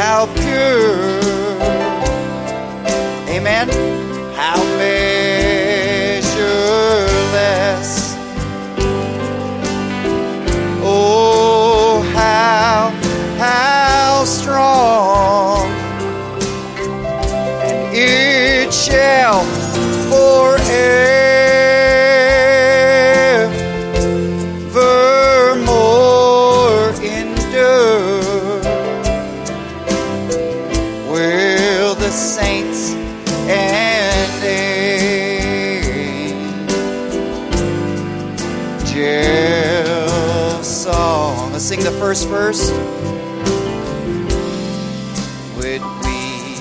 how pure, amen, how measureless, oh how strong, and it shall forever. Sing the first verse. Would we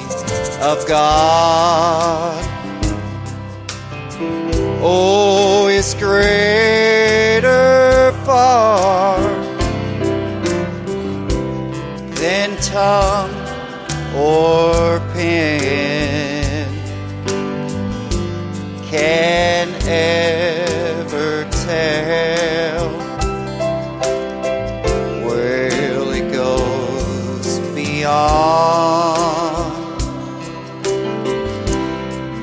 of God, oh, is greater far than tongue or pen can ever tell.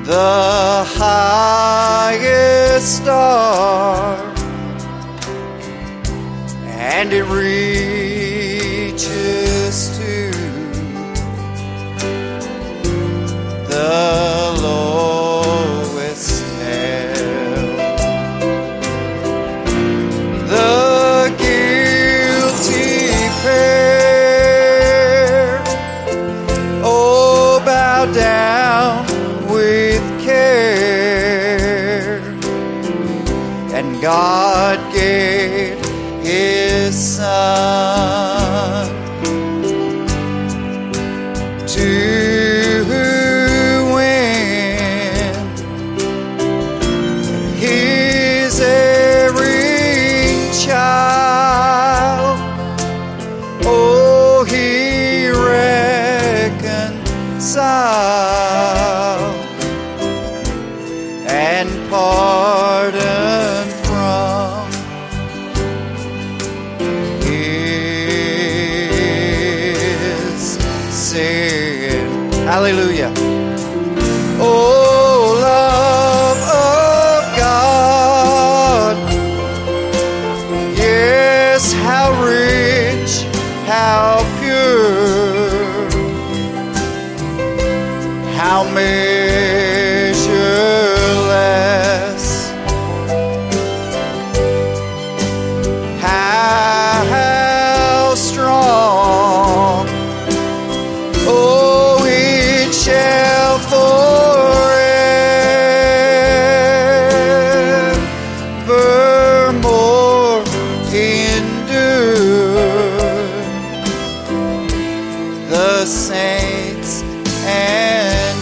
The highest star, and it reaches to the lowest hell. The guilty pair, oh, bow down with care, and God gave his son to win his erring child. Oh, he reconciled and pardon from his sin. Hallelujah. Oh, love of God, yes, how rich, how pure, how measureless. How strong, oh, it shall forevermore endure. The saints and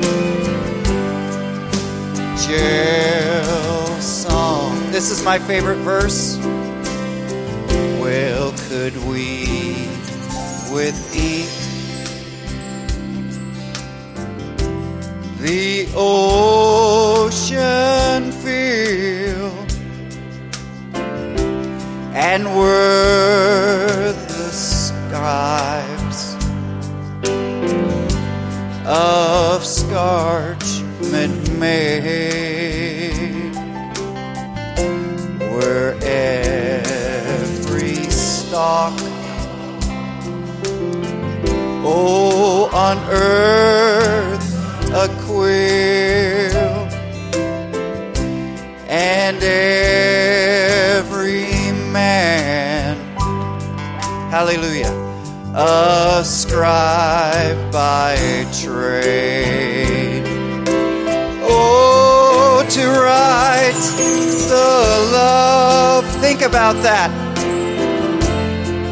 angels song. This is my favorite verse. Well, could we with Eve the ocean feel, and were the scribes of scarchment made, where every stalk, oh, on earth a quill, and every man, hallelujah, a scribe by trade, oh, to write the love, think about that,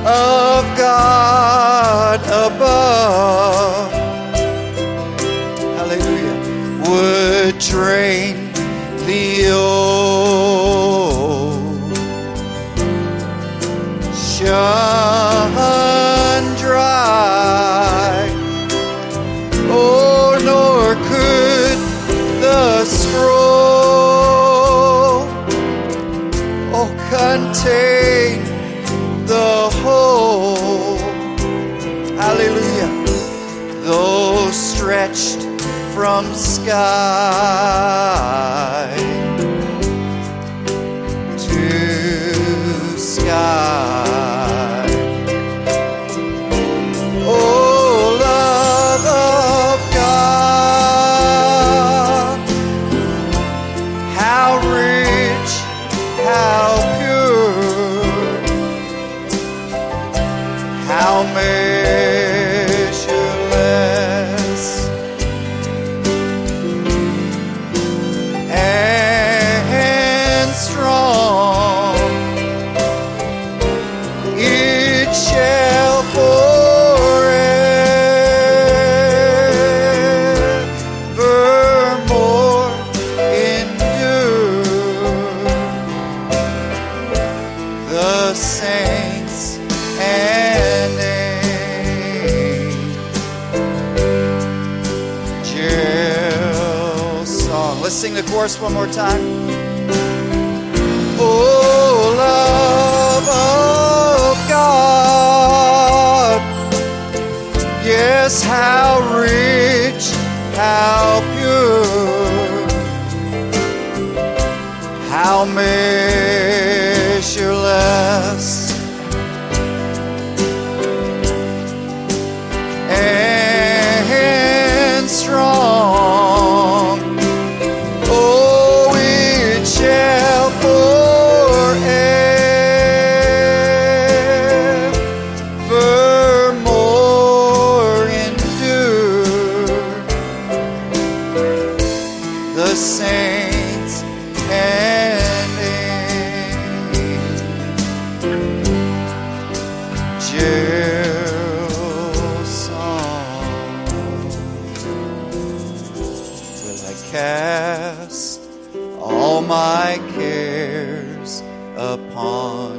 of God above, hallelujah, would train the ocean dry, oh, nor could the scroll contain the whole hallelujah. Though stretched from sky to sky. Oh, love of God, how rich, how pure, how measureless, and strong, it shall forevermore endure. The saints and angels song. Let's sing the chorus one more time. Oh, love of God, yes, how rich, how pure, how measureless, and strong, oh, it shall forevermore endure. The saints and angels song. Will I cast all my cares upon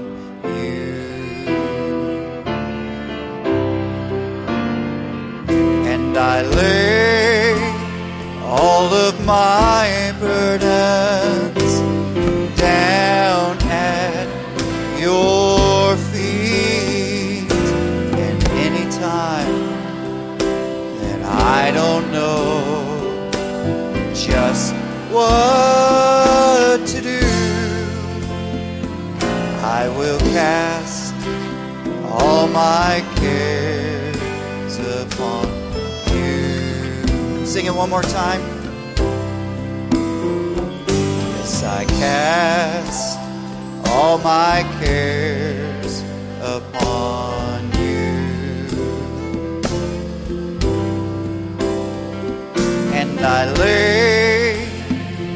you, and I lay all of my burdens down at your feet. And any time that I don't know just what to do, I will cast all my cares upon you. Sing it one more time. Yes, I cast all my cares upon you, and I lay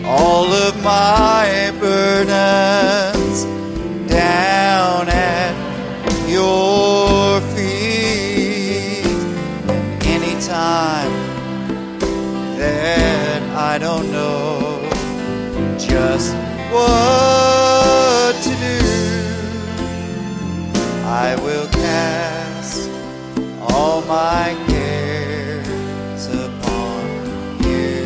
all of my burdens down at your feet. And any time that I don't know just what to do, I will cast all my cares upon you.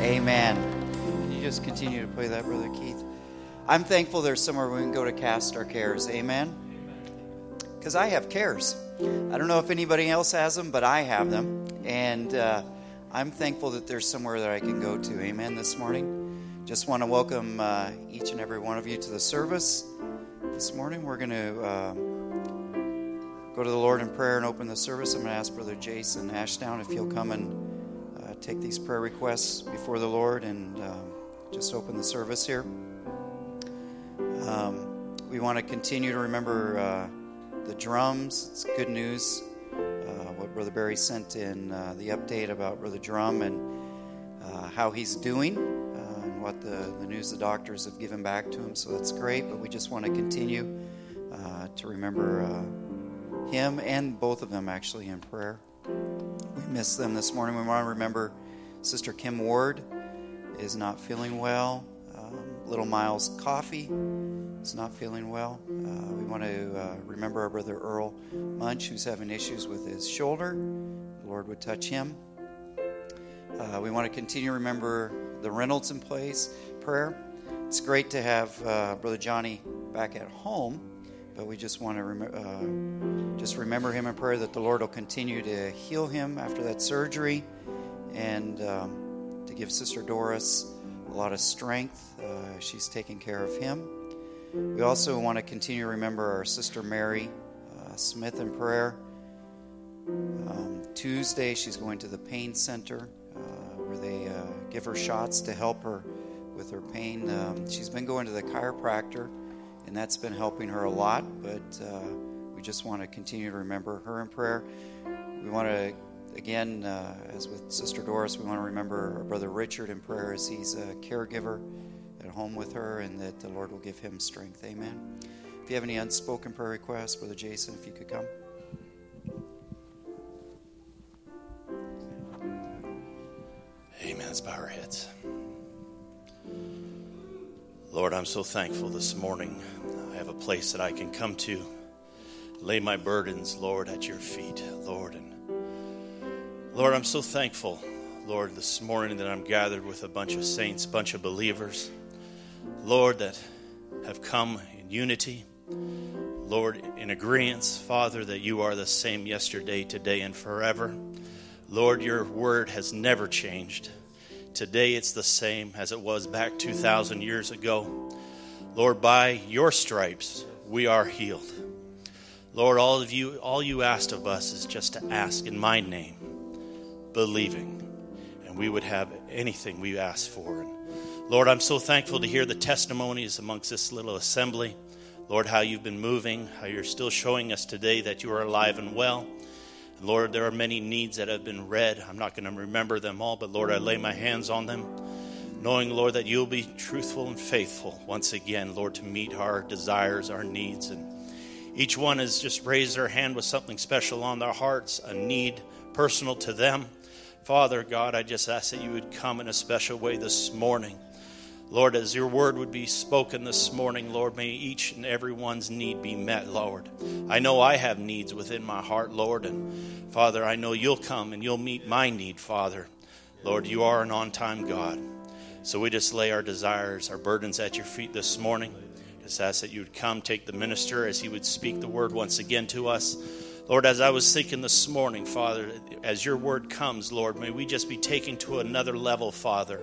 Amen. Can you just continue to play that, Brother Keith? I'm thankful there's somewhere we can go to cast our cares. Amen? Because I have cares. I don't know if anybody else has them, but I have them. And I'm thankful that there's somewhere that I can go to. Amen, this morning. Just want to welcome each and every one of you to the service. This morning we're going to go to the Lord in prayer and open the service. I'm going to ask Brother Jason Ashdown if he'll come and take these prayer requests before the Lord and just open the service here. We want to continue to remember the drums. It's good news what Brother Barry sent in the update about Brother Drum and how he's doing and what the news the doctors have given back to him. So that's great, but we just want to continue to remember him and both of them actually in prayer. We miss them this morning. We want to remember Sister Kim Ward is not feeling well. Little Miles Coffey is not feeling well. We want to remember our Brother Earl Munch, who's having issues with his shoulder. The Lord would touch him. We want to continue to remember the Reynolds in place prayer. It's great to have Brother Johnny back at home. But we just want to remember him in prayer that the Lord will continue to heal him after that surgery, and to give Sister Doris a lot of strength. She's taking care of him. We also want to continue to remember our Sister Mary Smith in prayer. Tuesday, she's going to the pain center where they give her shots to help her with her pain. She's been going to the chiropractor, and that's been helping her a lot, but we just want to continue to remember her in prayer. We want to, again, as with Sister Doris, we want to remember our Brother Richard in prayer as he's a caregiver at home with her, and that the Lord will give him strength. Amen. If you have any unspoken prayer requests, Brother Jason, if you could come. Amen. Let's bow our heads. Lord, I'm so thankful this morning. I have a place that I can come to, lay my burdens, Lord, at your feet, Lord. And Lord, I'm so thankful, Lord, this morning that I'm gathered with a bunch of saints, bunch of believers, Lord, that have come in unity, Lord, in agreement, Father, that you are the same yesterday, today, and forever. Lord, your word has never changed. Today it's the same as it was back 2,000 years ago. Lord, by your stripes we are healed. Lord, all you asked of us is just to ask in my name, believing, and we would have anything we ask for. And Lord, I'm so thankful to hear the testimonies amongst this little assembly. Lord, how you've been moving, how you're still showing us today that you are alive and well. Lord, there are many needs that have been read. I'm not going to remember them all, but Lord, I lay my hands on them, knowing, Lord, that you'll be truthful and faithful once again, Lord, to meet our desires, our needs. And each one has just raised their hand with something special on their hearts, a need personal to them. Father God, I just ask that you would come in a special way this morning. Lord, as your word would be spoken this morning, Lord, may each and every one's need be met, Lord. I know I have needs within my heart, Lord, and Father, I know you'll come and you'll meet my need, Father. Lord, you are an on-time God. So we just lay our desires, our burdens at your feet this morning. Just ask that you would come, take the minister as he would speak the word once again to us. Lord, as I was thinking this morning, Father, as your word comes, Lord, may we just be taken to another level, Father.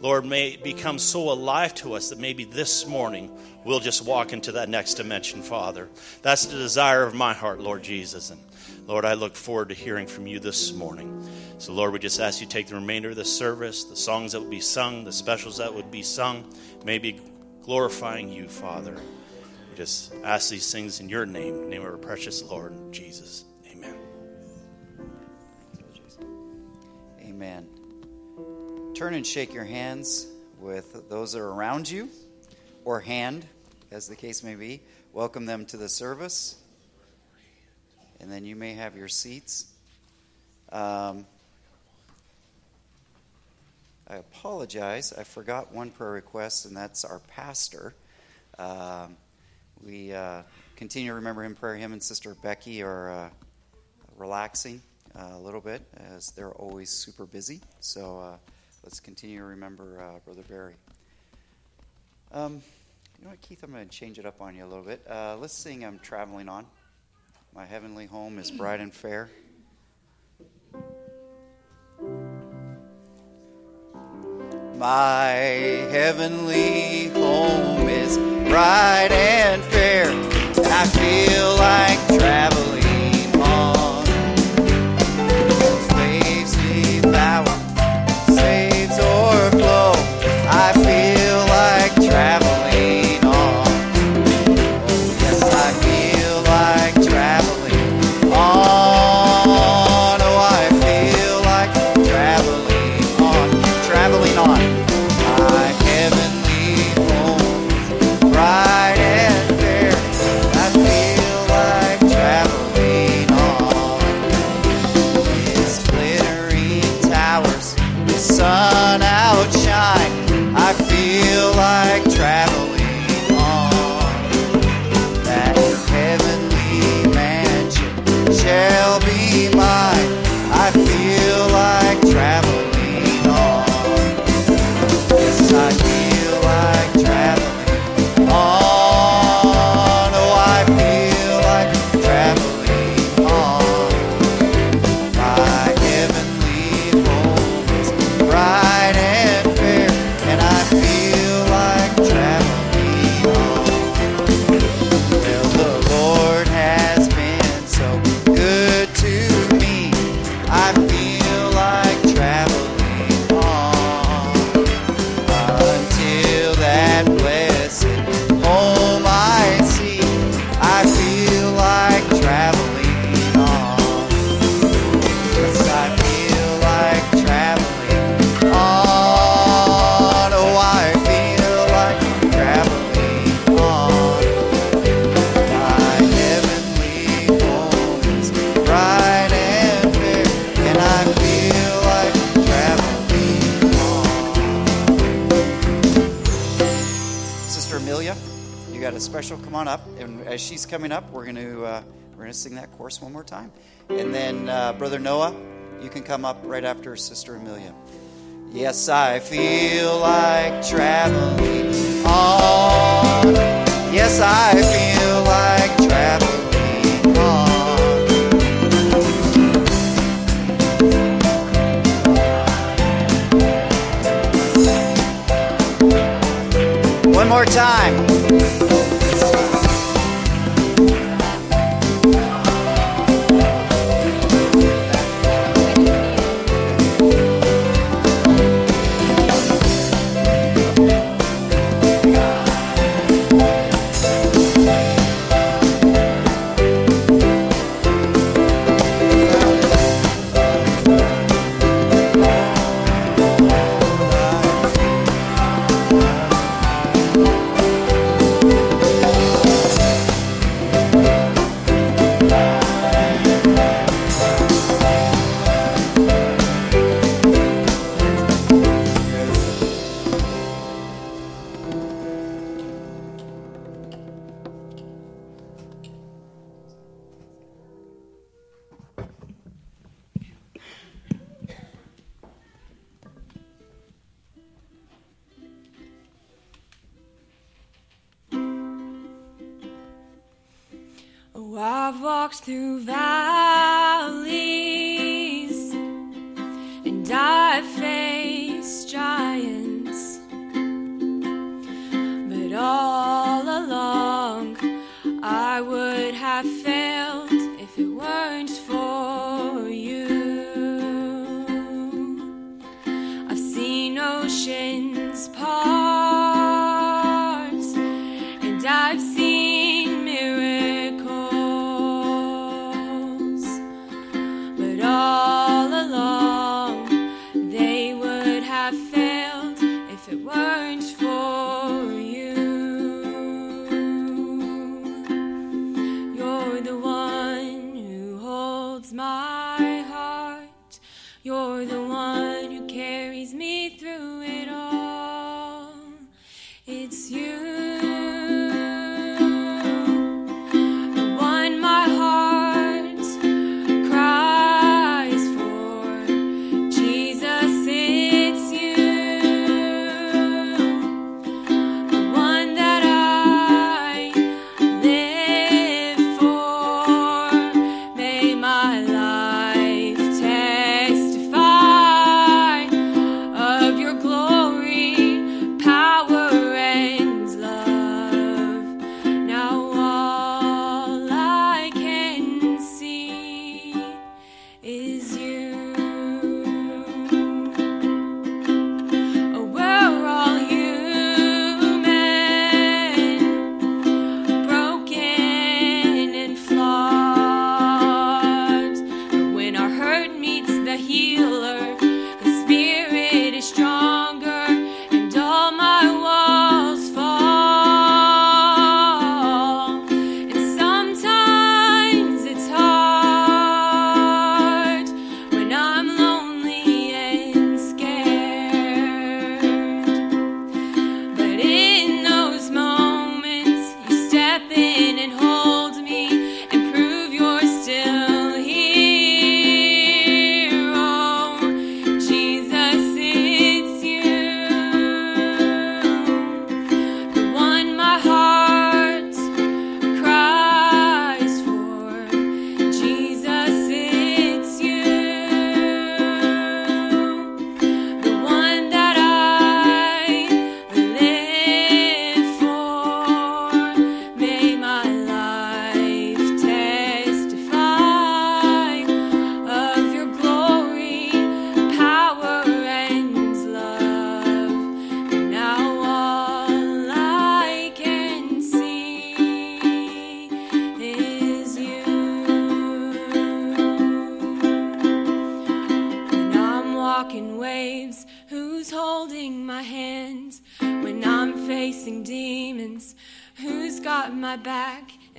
Lord, may it become so alive to us that maybe this morning we'll just walk into that next dimension, Father. That's the desire of my heart, Lord Jesus. And Lord, I look forward to hearing from you this morning. So, Lord, we just ask you to take the remainder of the service, the songs that will be sung, the specials that would be sung, maybe glorifying you, Father. Just ask these things in your name, in the name of our precious Lord, Jesus. Amen. Amen. Turn and shake your hands with those that are around you, or hand, as the case may be. Welcome them to the service. And then you may have your seats. I apologize. I forgot one prayer request, and that's our pastor. We continue to remember him in prayer. Him and Sister Becky are relaxing a little bit, as they're always super busy. So let's continue to remember Brother Barry. You know what, Keith? I'm going to change it up on you a little bit. Let's sing I'm Traveling On. My heavenly home is bright and fair. My heavenly home is bright and fair. I feel like traveling on. Waves devour, sails overflow. I feel like traveling on. Oh, yes, I feel like traveling on. Oh, I feel like traveling on. Traveling on. My heavenly home. Right and special, come on up. And as she's coming up, we're gonna sing that chorus one more time. And then Brother Noah, you can come up right after Sister Amelia. Yes, I feel like traveling on. Yes, I feel like traveling on. One more time. Through valleys, and I've faced giants, but all along I would have failed if it weren't for you. I've seen oceans part, and I've seen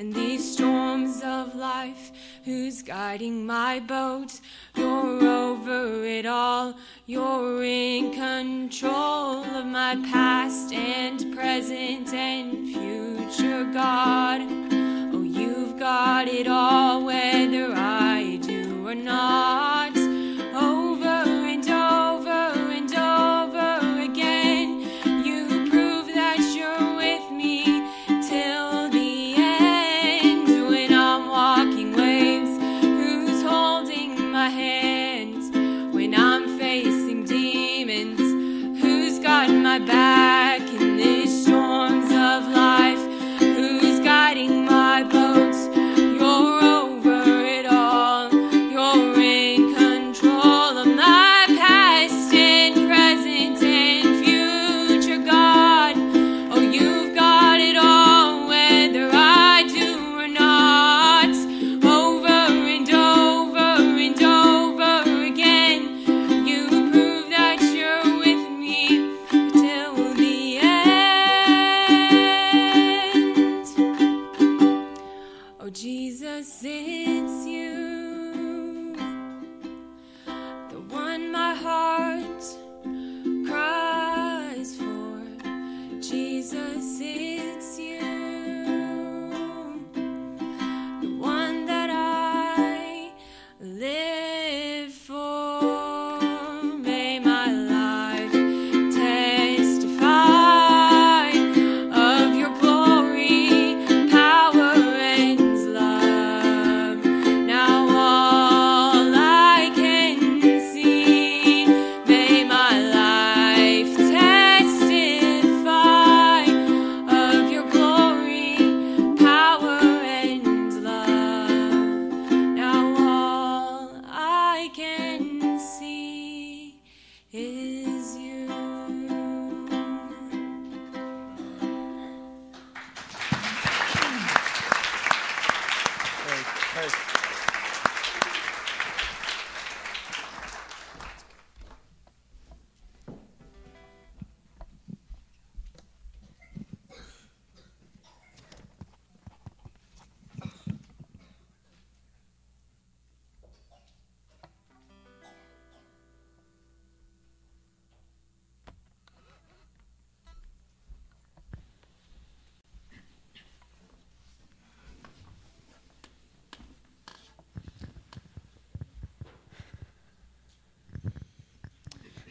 and these storms of life, who's guiding my boat? You're over it all. You're in control of my past and present and future, God. Oh, you've got it all, whether I do or not.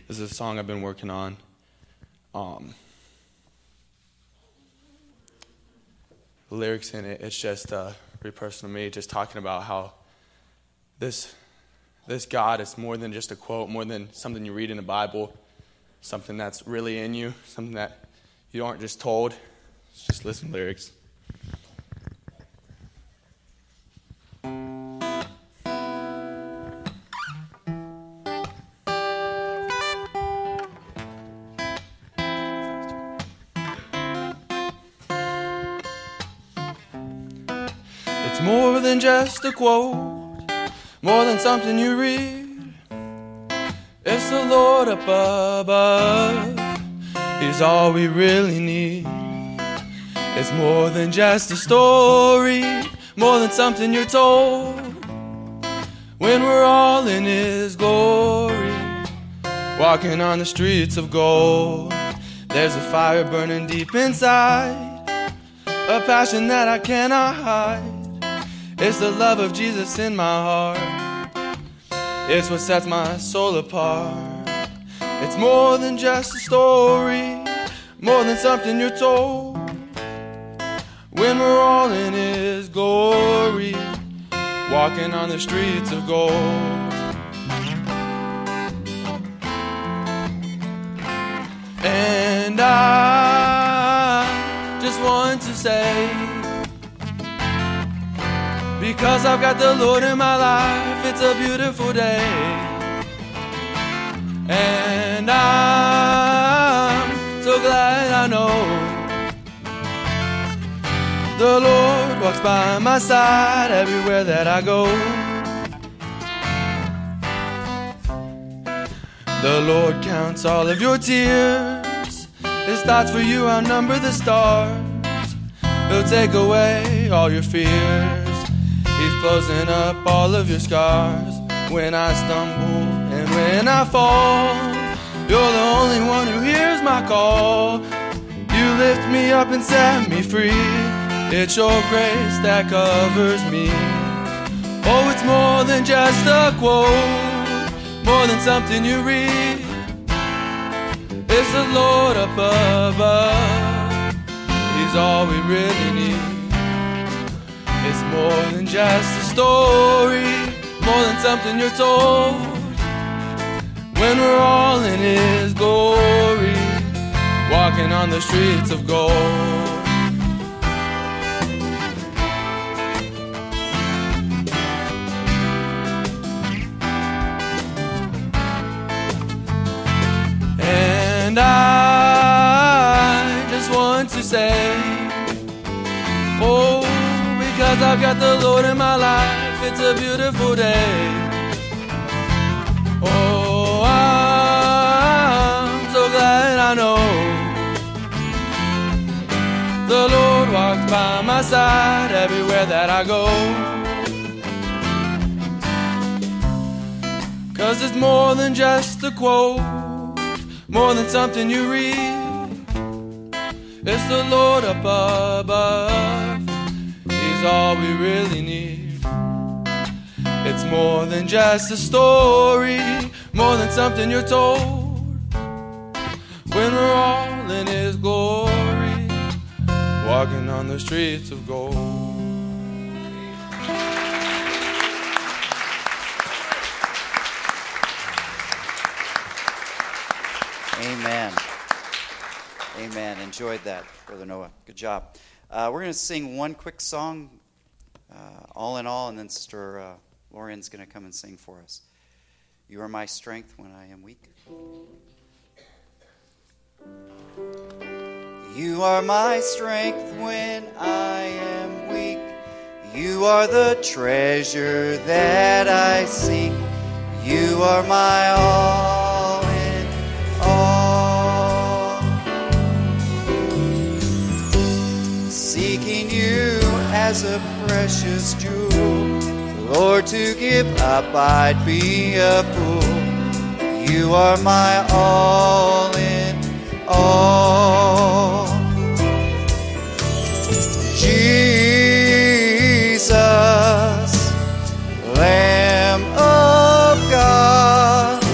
This is a song I've been working on. The lyrics in it, it's just pretty personal to me, just talking about how this God is more than just a quote, more than something you read in the Bible, something that's really in you, something that you aren't just told. Just listen to lyrics. Just a quote, more than something you read. It's the Lord up above, He's all we really need. It's more than just a story, more than something you're told. When we're all in His glory, walking on the streets of gold, there's a fire burning deep inside, a passion that I cannot hide. It's the love of Jesus in my heart. It's what sets my soul apart. It's more than just a story, more than something you're told. When we're all in His glory, walking on the streets of gold. And I just want to say, because I've got the Lord in my life, it's a beautiful day. And I'm so glad I know the Lord walks by my side everywhere that I go. The Lord counts all of your tears. His thoughts for you outnumber the stars. He'll take away healing all your fears. He's closing up all of your scars. When I stumble and when I fall, you're the only one who hears my call. You lift me up and set me free. It's your grace that covers me. Oh, it's more than just a quote, more than something you read. It's the Lord above us. He's all we really need. It's more than just a story, more than something you're told. When we're all in His glory, walking on the streets of gold. And I just want to say, oh, because I've got the Lord in my life, it's a beautiful day. Oh, I'm so glad I know the Lord walks by my side everywhere that I go. 'Cause it's more than just a quote, more than something you read. It's the Lord up above. He's all we really need. It's more than just a story, more than something you're told. When we're all in His glory, walking on the streets of gold. Amen. Amen. Enjoyed that, Brother Noah. Good job. We're going to sing one quick song, All in All, and then Sister Lauren's going to come and sing for us. You are my strength when I am weak. You are my strength when I am weak. You are the treasure that I seek. You are my all. Seeking you as a precious jewel, Lord, to give up I'd be a fool. You are my all in all. Jesus, Lamb of God,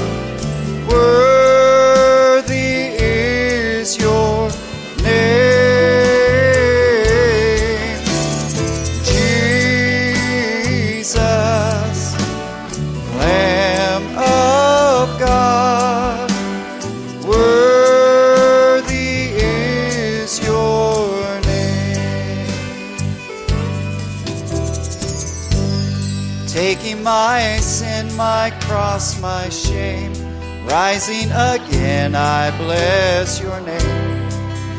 worthy is your name. My sin, my cross, my shame, rising again, I bless your name.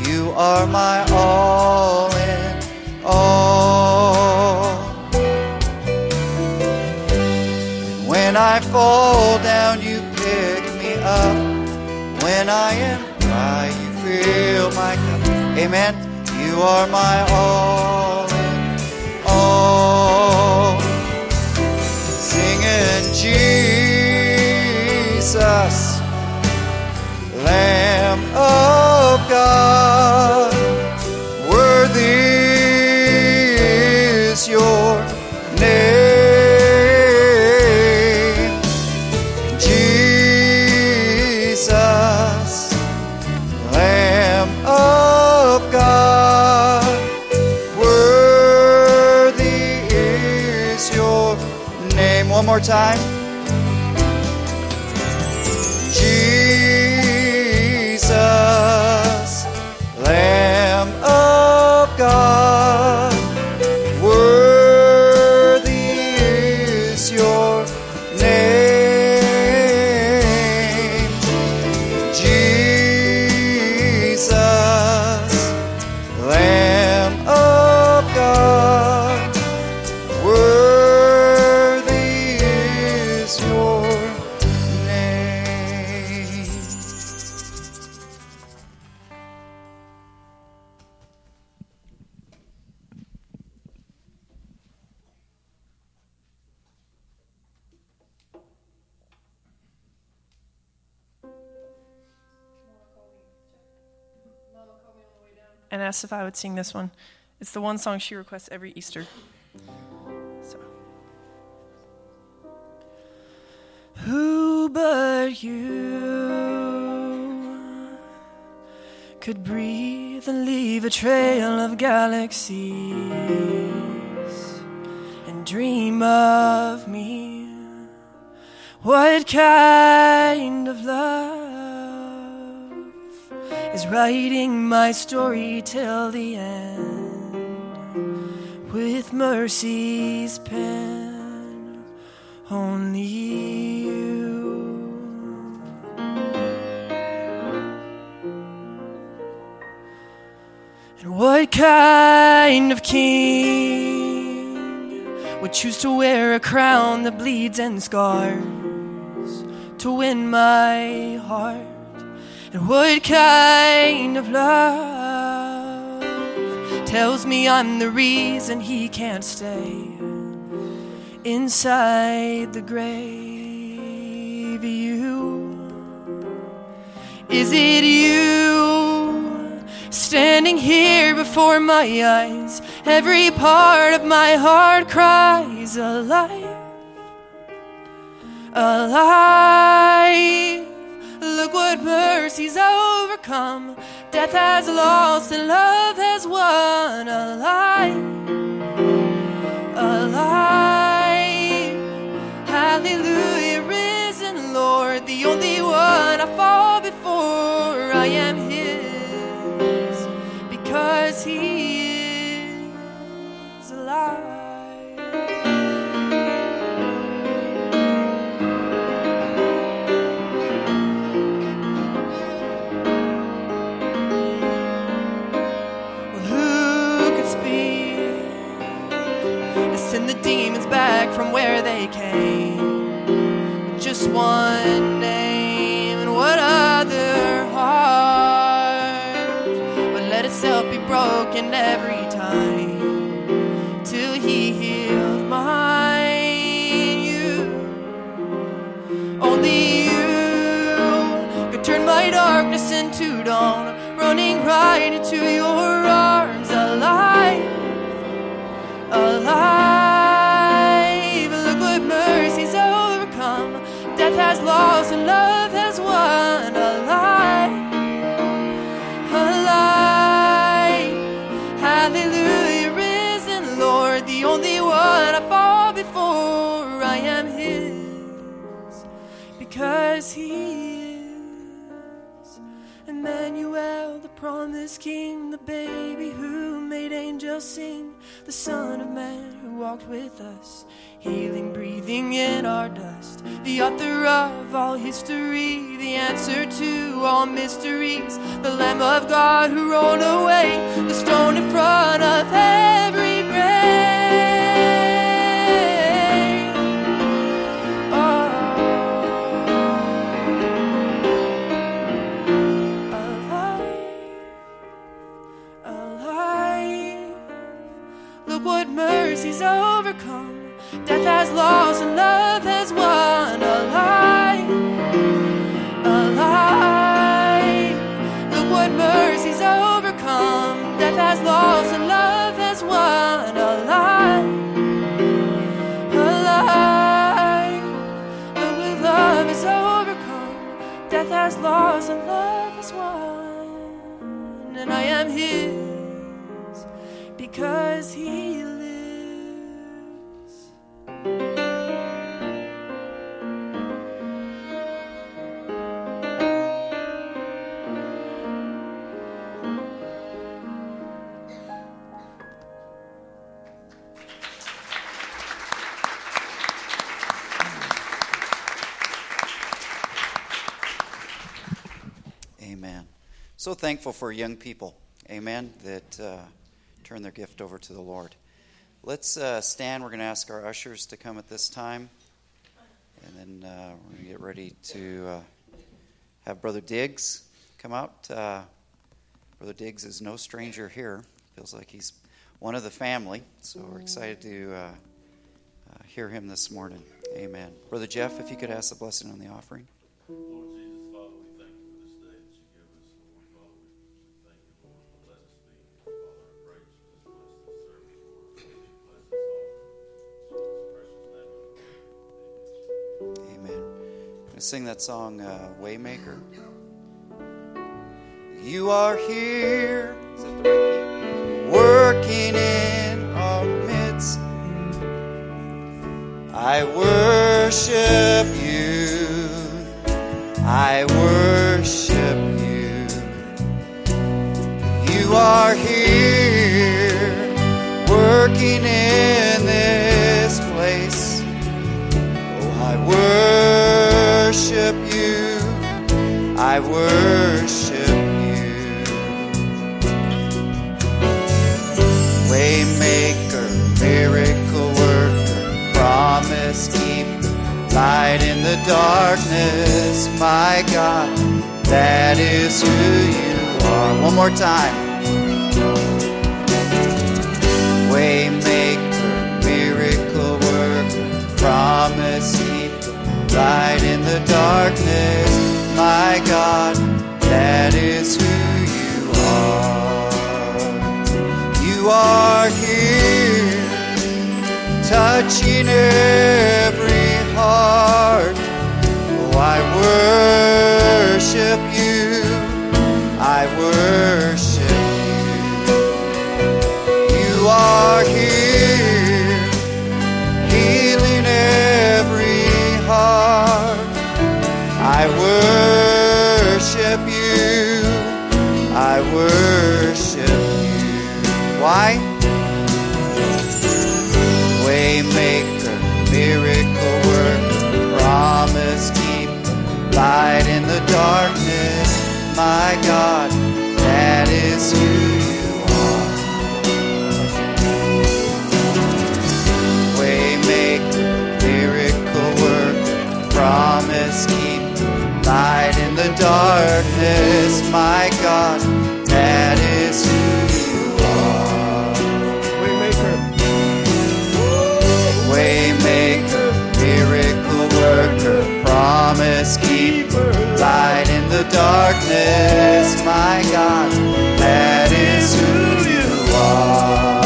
You are my all in all. And when I fall down, you pick me up. When I am dry, you fill my cup. Amen. You are my all in all. Jesus, Lamb of God, worthy is your name. Jesus, Lamb of God, worthy is your name. One more time. and asked if I would sing this one. It's the one song she requests every Easter. So. Who but you could breathe and leave a trail of galaxies and dream of me? What kind of love is writing my story till the end with mercy's pen? Only you. And what kind of king would choose to wear a crown that bleeds and scars to win my heart? And what kind of love tells me I'm the reason he can't stay inside the grave? You, is it you standing here before my eyes? Every part of my heart cries alive, alive. Look what mercy's overcome. Death has lost and love has won. Alive, alive. Hallelujah, risen Lord, the only one I fall before. I am his because he is alive. Send the demons back from where they came with just one name. And what other heart would let itself be broken every time till he healed mine? You, only you could turn my darkness into dawn, running right into your arms. Alive, alive, look what mercy's overcome. Death has lost and love has won. Alive, alive. Hallelujah, risen Lord, the only one I fall before. I am his because he is Emmanuel, the promised king, the baby who made angels sing, the Son of Man who walked with us, healing, breathing in our dust, the author of all history, the answer to all mysteries, the Lamb of God who rolled away the stone in front of every grave. Oh. Alive, alive. Look what mercy's overcome. Death has lost and love has won. Alive, alive. Look what mercy's overcome. Death has lost and love has won. Alive, alive. Look what love has overcome. Death has lost and love has won. And I am here because he lives. Amen. So thankful for young people. Amen. That turn their gift over to the Lord. Let's stand. We're going to ask our ushers to come at this time. And then we're going to get ready to have Brother Diggs come out. Brother Diggs is no stranger here. Feels like he's one of the family. So we're excited to hear him this morning. Amen. Brother Jeff, if you could ask the blessing on the offering. Lord Jesus, Father, we thank you for this day that you give us. Lord, Father, we thank you, Lord, for letting us be and sing that song, Waymaker. You are here, working in our midst. I worship you. I worship you. You are here, working in this place. Oh, I worship you. I worship you. Waymaker, miracle worker, promise keeper, light in the darkness, my God, that is who you are. One more time. Waymaker, miracle worker, promise keeper, light in the darkness, my God, that is who you are. You are here, touching every heart. Oh, I worship you. I worship you. You are here, healing every heart. I worship you. I worship you. Why? Waymaker, miracle worker, promise keeper, light in the darkness, my God, that is who you are. Waymaker, miracle worker, promise keeper, light in the darkness, my God, that is who. Waymaker, miracle worker, promise keeper, light in the darkness, my God, that is who you are.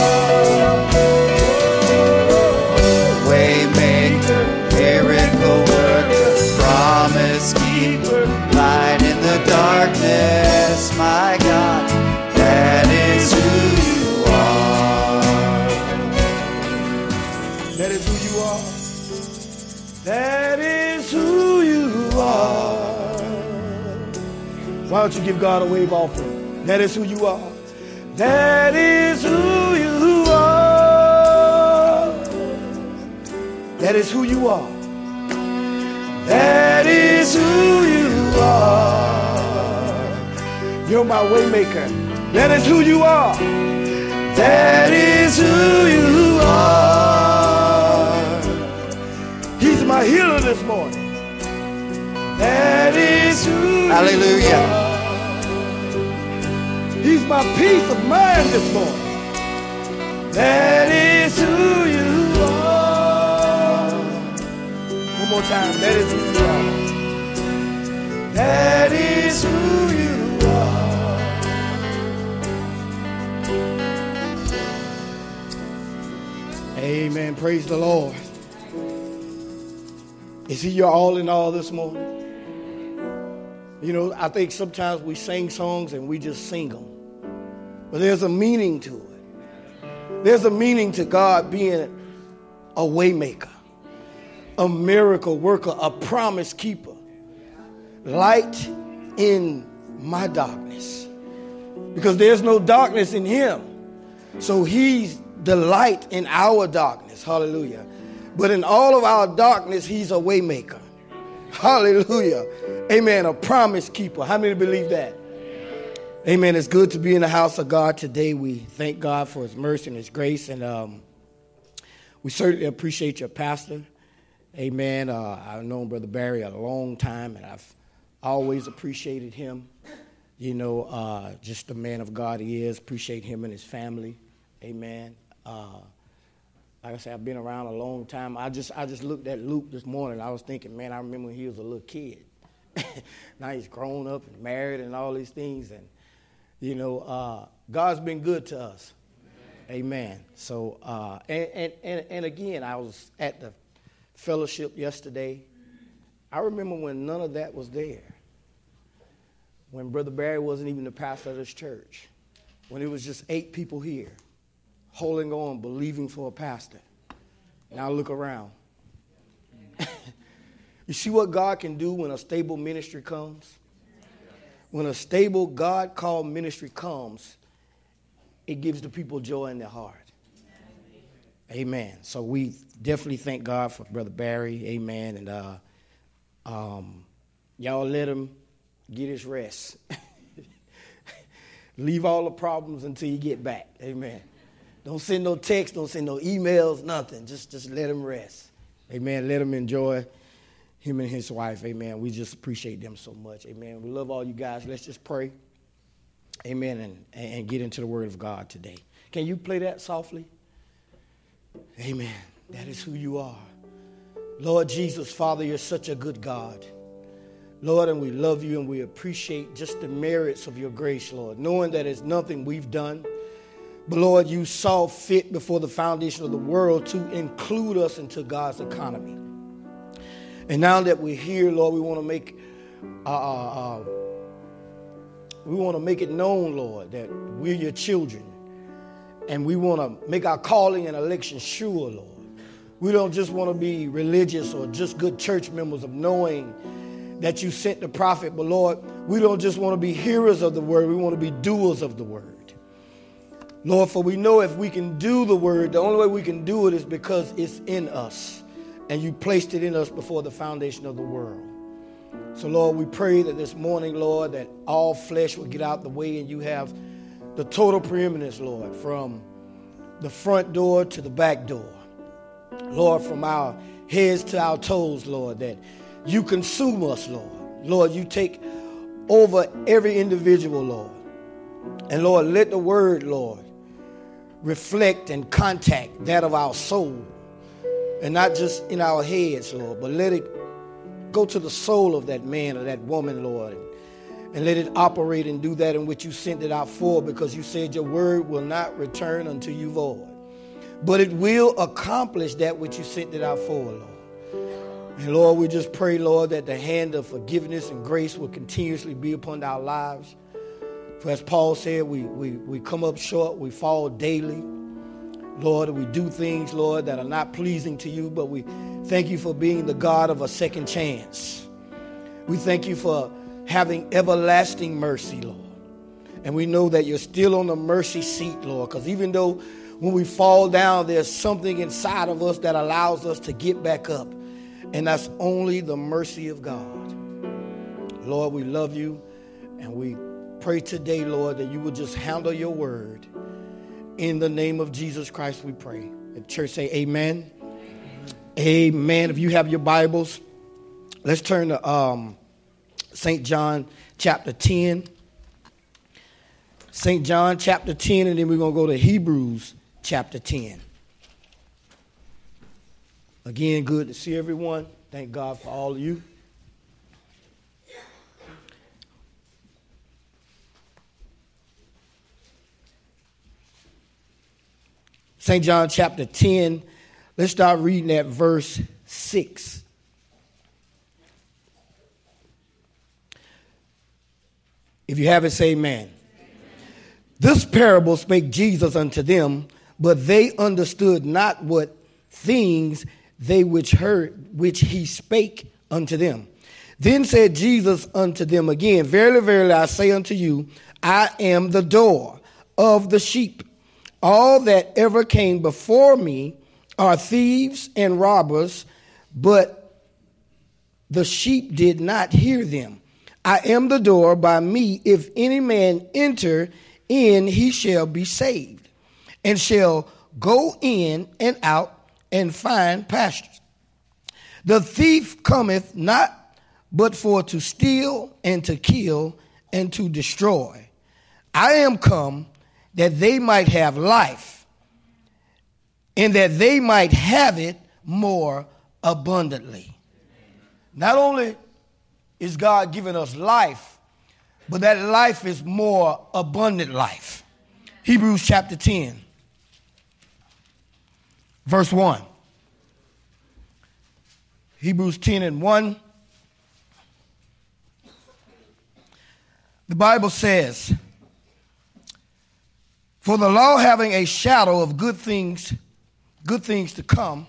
Waymaker, miracle worker, promise keeper, light in the darkness, my God, that is who. That is who you are. Why don't you give God a wave offering? That is who you are. That is who you are. That is who you are. That is who you are. You're my waymaker. That is who you are. That is who you are. My healer this morning. That is who. Hallelujah. You are. He's my peace of mind this morning. That is who you are. One more time. That is who you are. That is who you are. Amen. Praise the Lord. Is he your all in all this morning? You know, I think sometimes we sing songs and we just sing them. But there's a meaning to it. There's a meaning to God being a waymaker, a miracle worker, a promise keeper. Light in my darkness. Because there's no darkness in him. So he's the light in our darkness. Hallelujah. But in all of our darkness, he's a waymaker. Hallelujah. Amen. A promise keeper. How many believe that? Amen. It's good to be in the house of God today. We thank God for his mercy and his grace. And we certainly appreciate your pastor. Amen. I've known Brother Barry a long time, and I've always appreciated him. You know, just the man of God he is. Appreciate him and his family. Amen. Like I said, I've been around a long time. I just looked at Luke this morning. I was thinking, man, I remember when he was a little kid. Now he's grown up and married and all these things. And, you know, God's been good to us. Amen. Amen. So, and again, I was at the fellowship yesterday. I remember when none of that was there, when Brother Barry wasn't even the pastor of this church, when it was just 8 people here, holding on, believing for a pastor. Now look around. You see what God can do when a stable ministry comes? When a stable, God-called ministry comes, it gives the people joy in their heart. Amen. So we definitely thank God for Brother Barry. Amen. And y'all let him get his rest. Leave all the problems until you get back. Amen. Don't send no texts. Don't send no emails, nothing. Just let him rest. Amen. Let him enjoy him and his wife. Amen. We just appreciate them so much. Amen. We love all you guys. Let's just pray. Amen. And get into the word of God today. Can you play that softly? Amen. That is who you are. Lord Jesus, Father, you're such a good God. Lord, and we love you and we appreciate just the merits of your grace, Lord, knowing that it's nothing we've done. But, Lord, you saw fit before the foundation of the world to include us into God's economy. And now that we're here, Lord, we want to make it known, Lord, that we're your children. And we want to make our calling and election sure, Lord. We don't just want to be religious or just good church members of knowing that you sent the prophet. But, Lord, we don't just want to be hearers of the word. We want to be doers of the word. Lord, for we know if we can do the word, the only way we can do it is because it's in us. And you placed it in us before the foundation of the world. So, Lord, we pray that this morning, Lord, that all flesh will get out the way and you have the total preeminence, Lord, from the front door to the back door. Lord, from our heads to our toes, Lord, that you consume us, Lord. Lord, you take over every individual, Lord. And, Lord, let the word, Lord, reflect and contact that of our soul. And not just in our heads, Lord, but let it go to the soul of that man or that woman, Lord. And let it operate and do that in which you sent it out for, because you said your word will not return unto you void. But it will accomplish that which you sent it out for, Lord. And, Lord, we just pray, Lord, that the hand of forgiveness and grace will continuously be upon our lives. For as Paul said, we come up short, we fall daily. Lord, we do things, Lord, that are not pleasing to you, but we thank you for being the God of a second chance. We thank you for having everlasting mercy, Lord. And we know that you're still on the mercy seat, Lord, because even though when we fall down, there's something inside of us that allows us to get back up, and that's only the mercy of God. Lord, we love you, and we pray today, Lord, that you will just handle your word. In the name of Jesus Christ, we pray. The church say amen. Amen. Amen. If you have your Bibles, let's turn to St. John chapter 10. St. John chapter 10, and then we're going to go to Hebrews chapter 10. Again, good to see everyone. Thank God for all of you. St. John chapter 10, let's start reading at verse 6. If you have it, say amen. Amen. This parable spake Jesus unto them, but they understood not what things they which heard, which he spake unto them. Then said Jesus unto them again, Verily, verily, I say unto you, I am the door of the sheep. All that ever came before me are thieves and robbers, but the sheep did not hear them. I am the door. By me, if any man enter in, he shall be saved, and shall go in and out and find pastures. The thief cometh not but for to steal and to kill and to destroy. I am come that they might have life, and that they might have it more abundantly. Not only is God giving us life, but that life is more abundant life. Hebrews chapter 10, verse 1. Hebrews 10 and 1 The Bible says, for the law having a shadow of good things to come,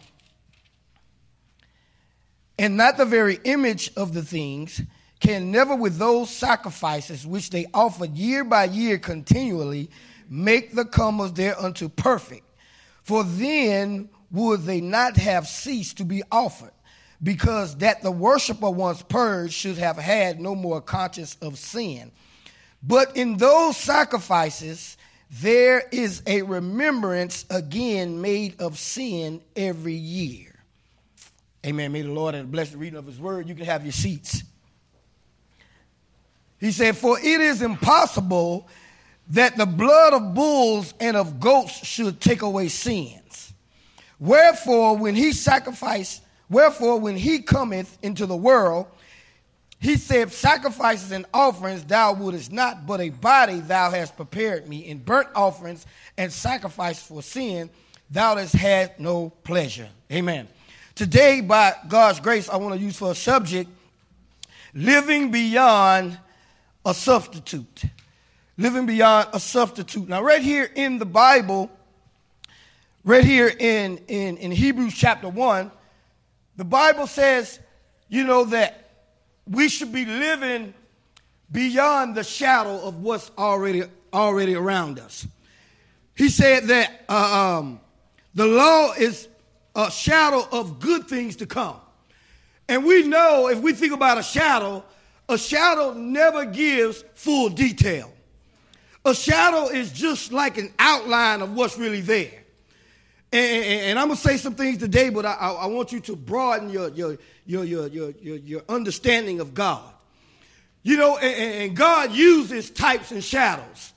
and not the very image of the things, can never with those sacrifices which they offered year by year continually make the comers thereunto perfect. For then would they not have ceased to be offered, because that the worshiper once purged should have had no more conscience of sin. But in those sacrifices there is a remembrance again made of sin every year. Amen. May the Lord have blessed the reading of his word. You can have your seats. He said, for it is impossible that the blood of bulls and of goats should take away sins. Wherefore, when he cometh into the world, he said, sacrifices and offerings thou wouldest not, but a body thou hast prepared me. In burnt offerings and sacrifice for sin thou hast had no pleasure. Amen. Today, by God's grace, I want to use for a subject, living beyond a substitute. Living beyond a substitute. Now, right here in the Bible, right here in Hebrews chapter 1, the Bible says, you know, that we should be living beyond the shadow of what's already around us. He said that the law is a shadow of good things to come. And we know, if we think about a shadow never gives full detail. A shadow is just like an outline of what's really there. And I'm going to say some things today, but I want you to broaden your understanding of God. You know, and God uses types and shadows.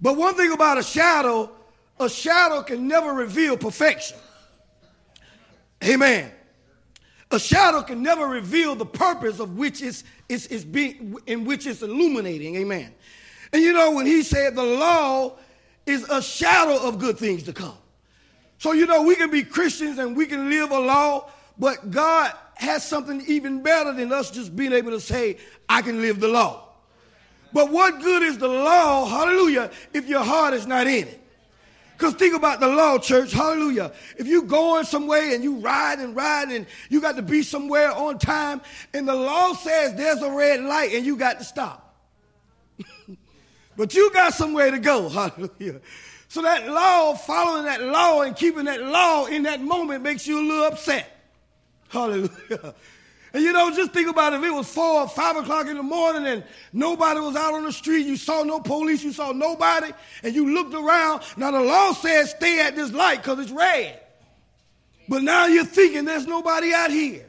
But one thing about a shadow can never reveal perfection. Amen. A shadow can never reveal the purpose of which it's illuminating. Amen. And you know, when he said the law is a shadow of good things to come. So, you know, we can be Christians and we can live a law, but God has something even better than us just being able to say, I can live the law. But what good is the law, hallelujah, if your heart is not in it? Because think about the law, church, hallelujah. If you going somewhere and you ride and you got to be somewhere on time, and the law says there's a red light and you got to stop. But you got somewhere to go, hallelujah. So that law, following that law and keeping that law in that moment makes you a little upset. Hallelujah. And you know, just think about if it was 4 or 5 o'clock in the morning and nobody was out on the street, you saw no police, you saw nobody, and you looked around. Now the law says stay at this light because it's red. But now you're thinking there's nobody out here.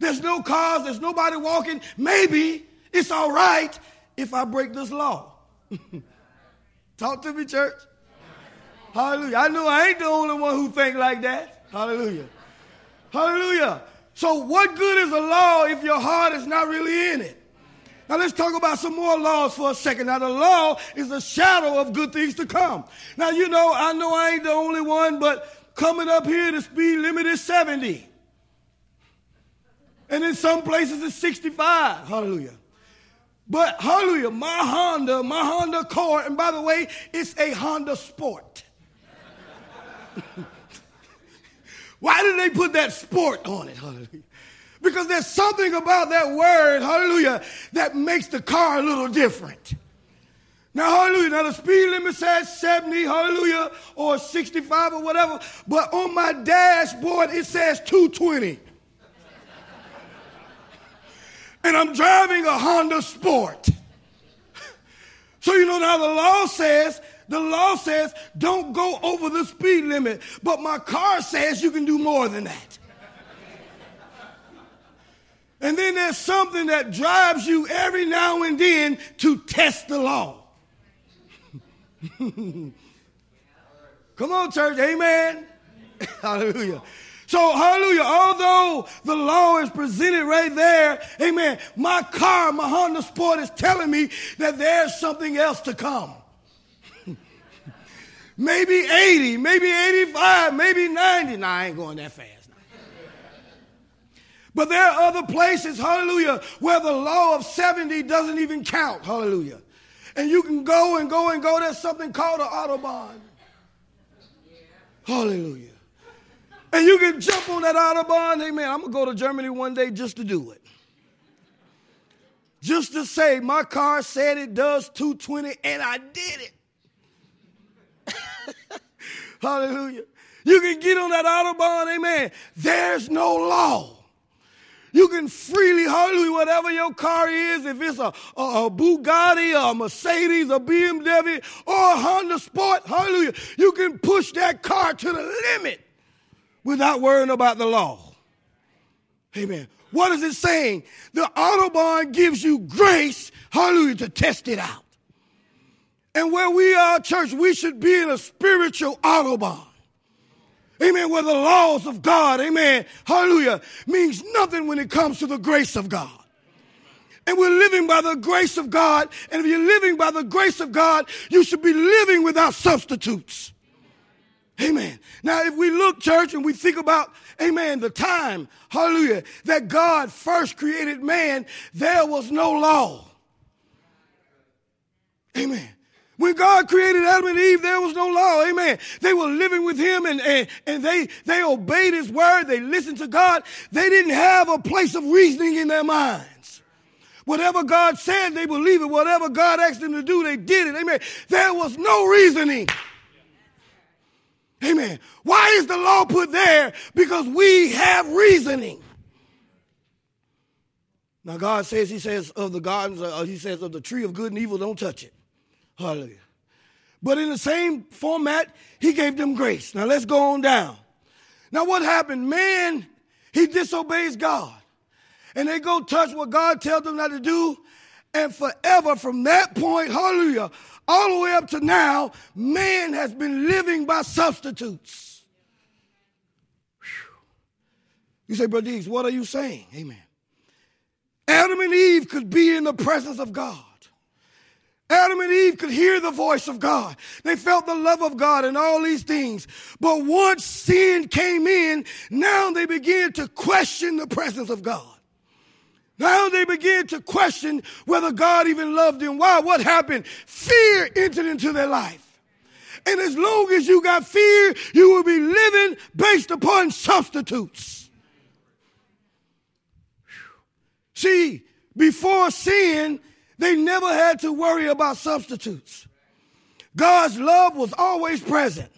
There's no cars, there's nobody walking. Maybe it's all right if I break this law. Talk to me, church. Hallelujah. I know I ain't the only one who think like that. Hallelujah. Hallelujah. So what good is a law if your heart is not really in it? Now let's talk about some more laws for a second. Now the law is a shadow of good things to come. Now you know I ain't the only one, but coming up here the speed limit is 70. And in some places it's 65. Hallelujah. But, hallelujah, my Honda Accord, and by the way, it's a Honda Sport. Why did they put that sport on it, hallelujah? Because there's something about that word, hallelujah, that makes the car a little different. Now, hallelujah, now the speed limit says 70, hallelujah, or 65 or whatever, but on my dashboard it says 220. And I'm driving a Honda Sport. So you know now the law says don't go over the speed limit. But my car says you can do more than that. And then there's something that drives you every now and then to test the law. Come on, church. Amen. Hallelujah. So, hallelujah, although the law is presented right there, amen, my car, my Honda Sport is telling me that there's something else to come. Maybe 80, maybe 85, maybe 90. Nah, I ain't going that fast. But there are other places, hallelujah, where the law of 70 doesn't even count, hallelujah. And you can go and go and go. There's something called an Autobahn. Hallelujah. And you can jump on that Autobahn. Amen. I'm going to go to Germany one day just to do it. Just to say my car said it does 220 and I did it. Hallelujah. You can get on that Autobahn. Amen. There's no law. You can freely, hallelujah, whatever your car is, if it's a Bugatti, a Mercedes, a BMW, or a Honda Sport, hallelujah, you can push that car to the limit without worrying about the law. Amen. What is it saying? The Autobahn gives you grace, hallelujah, to test it out. And where we are, church, we should be in a spiritual Autobahn. Amen, where the laws of God, amen, hallelujah, means nothing when it comes to the grace of God. And we're living by the grace of God. And if you're living by the grace of God, you should be living without substitutes. Amen. Now, if we look, church, and we think about, amen, the time, hallelujah, that God first created man, there was no law. Amen. When God created Adam and Eve, there was no law. Amen. They were living with him and they obeyed his word. They listened to God. They didn't have a place of reasoning in their minds. Whatever God said, they believed it. Whatever God asked them to do, they did it. Amen. There was no reasoning. Amen. Why is the law put there? Because we have reasoning. Now God says, he says of the gardens, he says of the tree of good and evil, don't touch it. Hallelujah. But in the same format, he gave them grace. Now let's go on down. Now what happened? Man, he disobeys God. And they go touch what God tells them not to do. And forever from that point, hallelujah, all the way up to now, man has been living by substitutes. Whew. You say, Brother Diggs, what are you saying? Amen. Adam and Eve could be in the presence of God. Adam and Eve could hear the voice of God. They felt the love of God and all these things. But once sin came in, now they began to question the presence of God. Now they began to question whether God even loved them. Why? What happened? Fear entered into their life. And as long as you got fear, you will be living based upon substitutes. See, before sin, they never had to worry about substitutes. God's love was always present.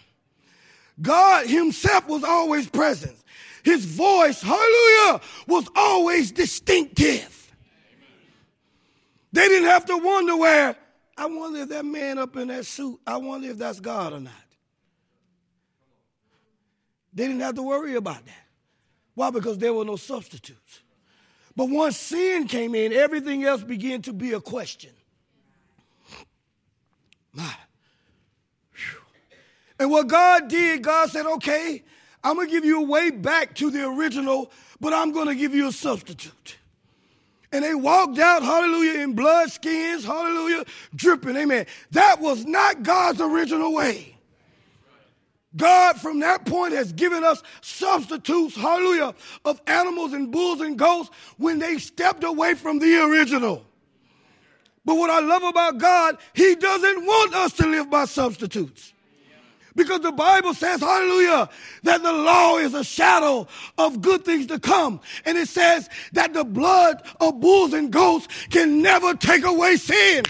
God himself was always present. His voice, hallelujah, was always distinctive. They didn't have to wonder where, I wonder if that man up in that suit, I wonder if that's God or not. They didn't have to worry about that. Why? Because there were no substitutes. But once sin came in, everything else began to be a question. My. And what God did, God said, okay, I'm going to give you a way back to the original, but I'm going to give you a substitute. And they walked out, hallelujah, in blood skins, hallelujah, dripping, amen. That was not God's original way. God, from that point, has given us substitutes, hallelujah, of animals and bulls and goats when they stepped away from the original. But what I love about God, he doesn't want us to live by substitutes. Because the Bible says, hallelujah, that the law is a shadow of good things to come. And it says that the blood of bulls and goats can never take away sin.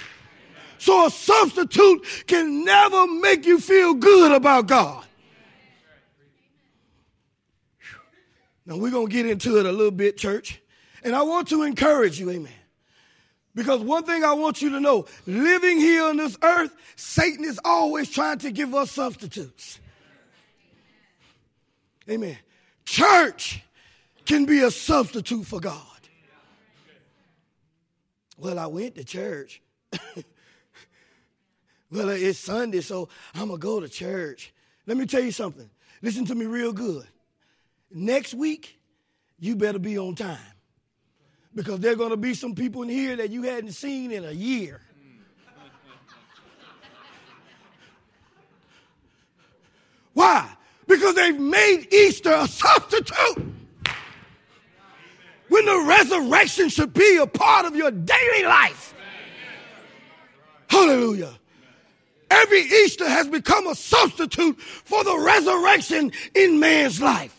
So a substitute can never make you feel good about God. Now, we're going to get into it a little bit, church. And I want to encourage you, amen. Because one thing I want you to know, living here on this earth, Satan is always trying to give us substitutes. Amen. Church can be a substitute for God. Well, I went to church. Well, it's Sunday, so I'm going to go to church. Let me tell you something. Listen to me real good. Next week, you better be on time. Because there are going to be some people in here that you hadn't seen in a year. Why? Because they've made Easter a substitute. when the resurrection should be a part of your daily life. Hallelujah. Every Easter has become a substitute for the resurrection in man's life.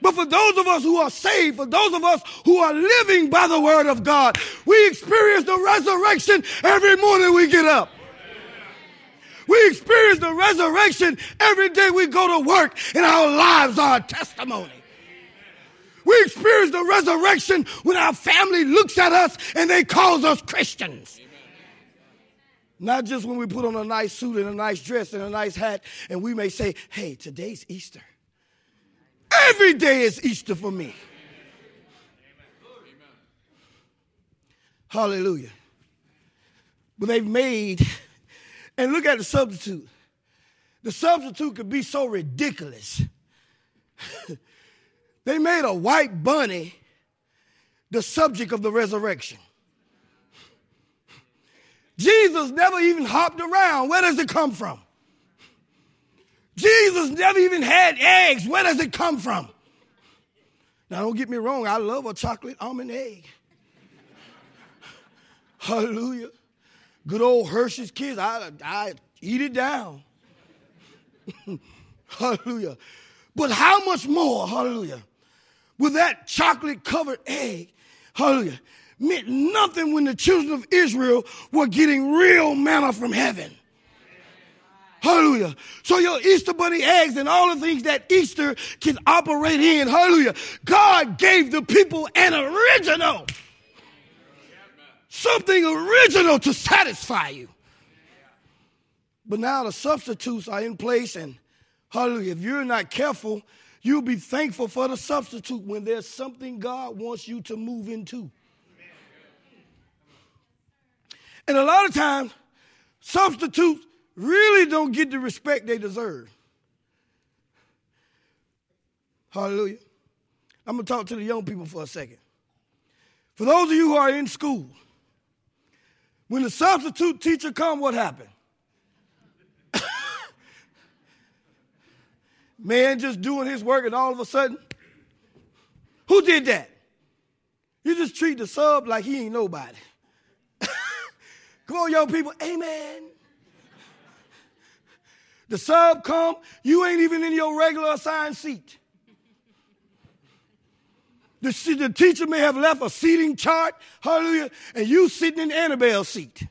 But for those of us who are saved, for those of us who are living by the word of God, we experience the resurrection every morning we get up. We experience the resurrection every day we go to work, and our lives are a testimony. We experience the resurrection when our family looks at us and they calls us Christians. Not just when we put on a nice suit and a nice dress and a nice hat, and we may say, hey, today's Easter. Every day is Easter for me. Amen. Hallelujah. But they've made, and look at the substitute. The substitute could be so ridiculous. They made a white bunny the subject of the resurrection. Jesus never even hopped around. Where does it come from? Jesus never even had eggs. Where does it come from? Now, don't get me wrong. I love a chocolate almond egg. Hallelujah. Good old Hershey's Kiss. I eat it down. Hallelujah. But how much more, hallelujah, with that chocolate-covered egg, hallelujah, meant nothing when the children of Israel were getting real manna from heaven. Hallelujah. So your Easter bunny eggs and all the things that Easter can operate in, hallelujah, God gave the people an original. Something original to satisfy you. But now the substitutes are in place, and hallelujah, if you're not careful, you'll be thankful for the substitute when there's something God wants you to move into. And a lot of times, substitutes really don't get the respect they deserve. Hallelujah. I'm going to talk to the young people for a second. For those of you who are in school, when the substitute teacher comes, what happened? Man just doing his work, and all of a sudden, who did that? You just treat the sub like he ain't nobody. Come on, young people. Amen. The sub come. You ain't even in your regular assigned seat. The teacher may have left a seating chart. Hallelujah. And you sitting in Annabelle's seat.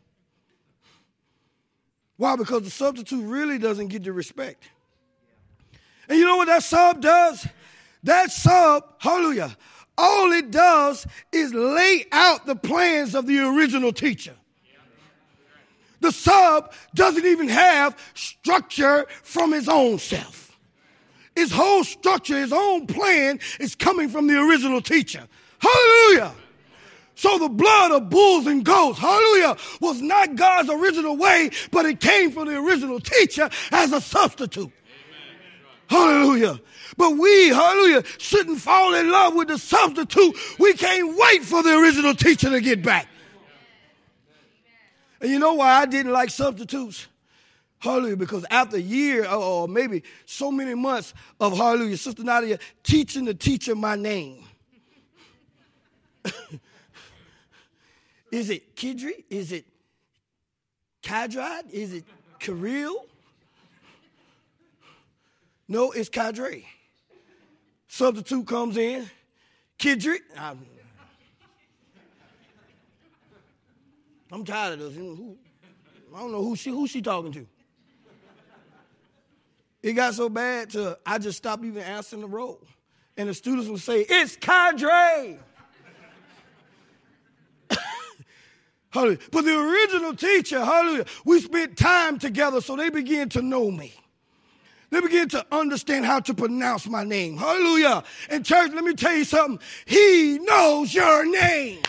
Why? Because the substitute really doesn't get the respect. And you know what that sub does? That sub, hallelujah, all it does is lay out the plans of the original teacher. The sub doesn't even have structure from his own self. His whole structure, his own plan is coming from the original teacher. Hallelujah. So the blood of bulls and goats, hallelujah, was not God's original way, but it came from the original teacher as a substitute. Hallelujah. But we, hallelujah, shouldn't fall in love with the substitute. We can't wait for the original teacher to get back. And you know why I didn't like substitutes? Hallelujah, because after a year or maybe so many months of, hallelujah, Sister Nadia teaching the teacher my name. Is it Kidri? Is it Kadrod? Is it Kareel? No, it's Kadri. Substitute comes in. Kidri. I'm tired of this. I don't know who she talking to. It got so bad to I just stopped even answering the roll. And the students would say, it's Kadri. Hallelujah. But the original teacher, hallelujah, we spent time together, so they began to know me. They begin to understand how to pronounce my name. Hallelujah. And church, let me tell you something. He knows your name.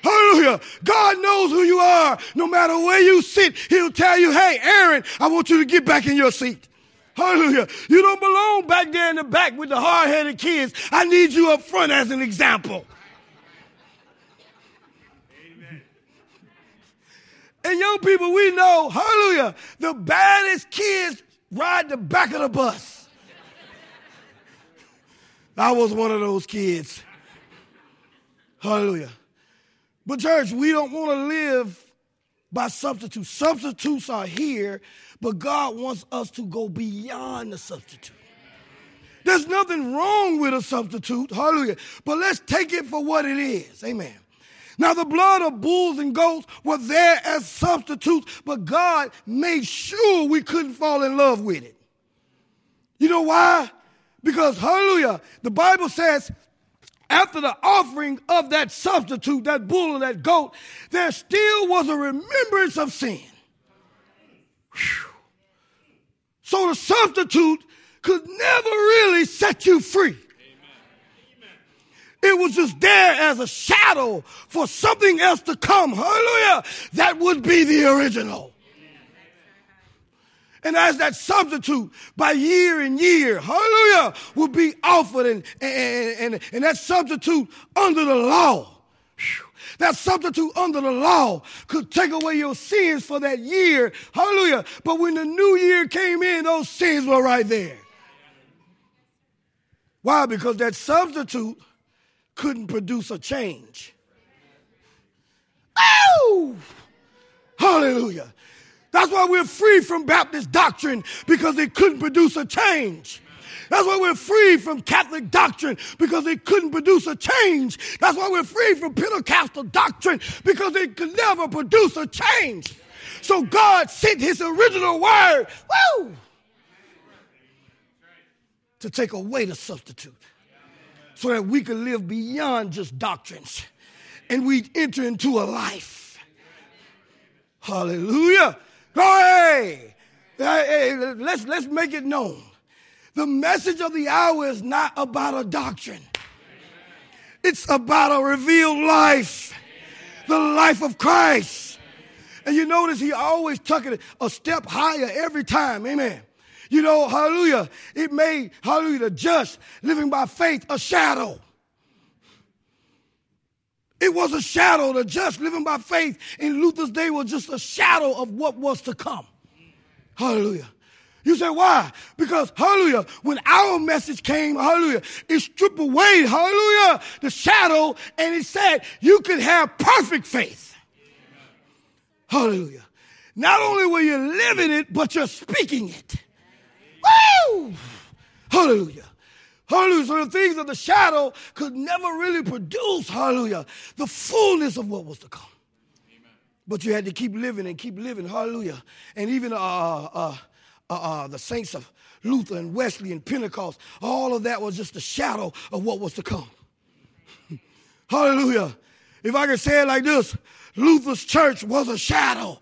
Hallelujah. God knows who you are. No matter where you sit, he'll tell you, hey, Aaron, I want you to get back in your seat. Hallelujah. You don't belong back there in the back with the hard-headed kids. I need you up front as an example. And young people, we know, hallelujah, the baddest kids ride the back of the bus. I was one of those kids. Hallelujah. But church, we don't want to live by substitutes. Substitutes are here, but God wants us to go beyond the substitute. There's nothing wrong with a substitute. Hallelujah. But let's take it for what it is. Amen. Now, the blood of bulls and goats were there as substitutes, but God made sure we couldn't fall in love with it. You know why? Because, hallelujah, the Bible says after the offering of that substitute, that bull or that goat, there still was a remembrance of sin. Whew. So the substitute could never really set you free. It was just there as a shadow for something else to come. Hallelujah. That would be the original. And as that substitute by year and year, hallelujah, would be offered and that substitute under the law, that substitute under the law could take away your sins for that year. Hallelujah. But when the new year came in, those sins were right there. Why? Because that substitute couldn't produce a change. Oh! Hallelujah. That's why we're free from Baptist doctrine, because it couldn't produce a change. That's why we're free from Catholic doctrine, because it couldn't produce a change. That's why we're free from Pentecostal doctrine, because it could never produce a change. So God sent his original word, woo, to take away the substitute, so that we can live beyond just doctrines and we enter into a life. Hallelujah. Glory. Let's make it known. The message of the hour is not about a doctrine. It's about a revealed life, the life of Christ. And you notice he always took it a step higher every time. Amen. You know, hallelujah, it made, hallelujah, the just living by faith a shadow. It was a shadow. The just living by faith in Luther's day was just a shadow of what was to come. Hallelujah. You say, why? Because, hallelujah, when our message came, hallelujah, it stripped away, hallelujah, the shadow, and it said you could have perfect faith. Hallelujah. Not only were you living it, but you're speaking it. Woo! Hallelujah. Hallelujah. So the things of the shadow could never really produce, hallelujah, the fullness of what was to come. Amen. But you had to keep living and keep living, hallelujah. And even the saints of Luther and Wesley and Pentecost, all of that was just a shadow of what was to come. Hallelujah. If I could say it like this, Luther's church was a shadow.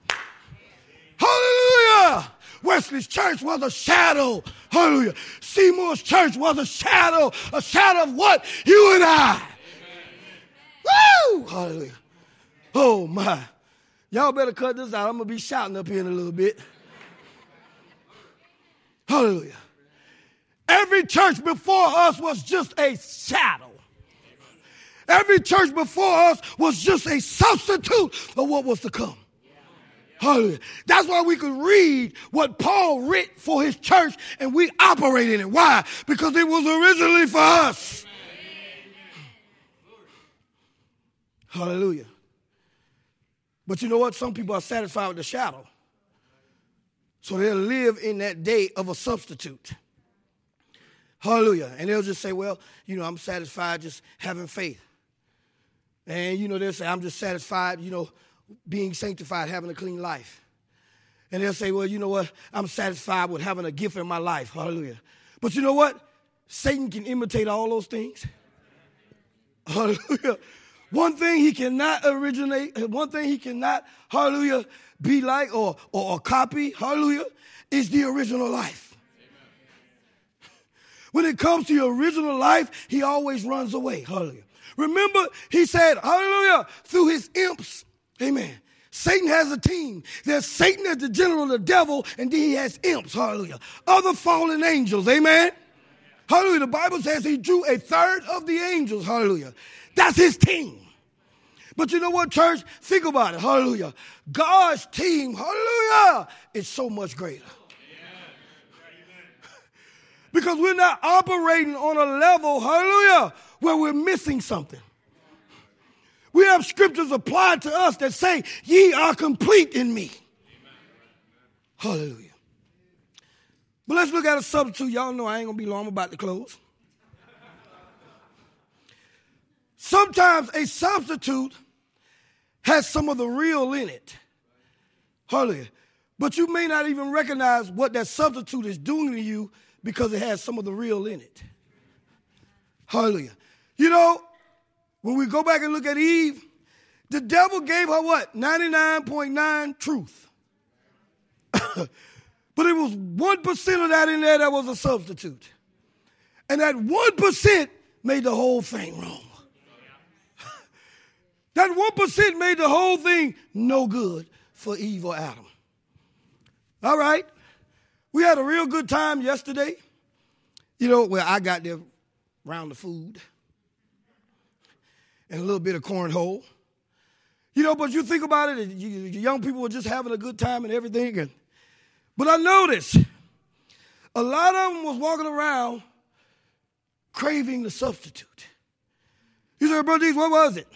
Hallelujah. Wesley's church was a shadow. Hallelujah. Seymour's church was a shadow of what? You and I. Amen. Woo! Hallelujah. Oh, my. Y'all better cut this out. I'm going to be shouting up here in a little bit. Hallelujah. Every church before us was just a shadow. Every church before us was just a substitute of what was to come. Hallelujah. That's why we could read what Paul writ for his church and we operate in it. Why? Because it was originally for us. Amen. Hallelujah. But you know what? Some people are satisfied with the shadow. So they'll live in that day of a substitute. Hallelujah. And they'll just say, well, you know, I'm satisfied just having faith. And, you know, they'll say, I'm just satisfied, you know, being sanctified, having a clean life. And they'll say, well, you know what? I'm satisfied with having a gift in my life. Hallelujah. But you know what? Satan can imitate all those things. Hallelujah. One thing he cannot originate, one thing he cannot, hallelujah, be like or copy, hallelujah, is the original life. When it comes to your original life, he always runs away. Hallelujah. Remember, he said, hallelujah, through his imps. Amen. Satan has a team. There's Satan as the general, the devil, and then he has imps, hallelujah. Other fallen angels, amen. Hallelujah. The Bible says he drew a third of the angels, hallelujah. That's his team. But you know what, church? Think about it, hallelujah. God's team, hallelujah, is so much greater. Because we're not operating on a level, hallelujah, where we're missing something. We have scriptures applied to us that say, ye are complete in me. Amen. Hallelujah. But let's look at a substitute. Y'all know I ain't going to be long. I'm about to close. Sometimes a substitute has some of the real in it. Hallelujah. But you may not even recognize what that substitute is doing to you because it has some of the real in it. Hallelujah. You know, when we go back and look at Eve, the devil gave her what? 99.9 truth. But it was 1% of that in there that was a substitute. And that 1% made the whole thing wrong. That 1% made the whole thing no good for Eve or Adam. All right. We had a real good time yesterday. You know, well, I got there round the food and a little bit of cornhole. You know, but you think about it, young people were just having a good time and everything. But I noticed a lot of them was walking around craving the substitute. You said, Brother Diggs, what was it?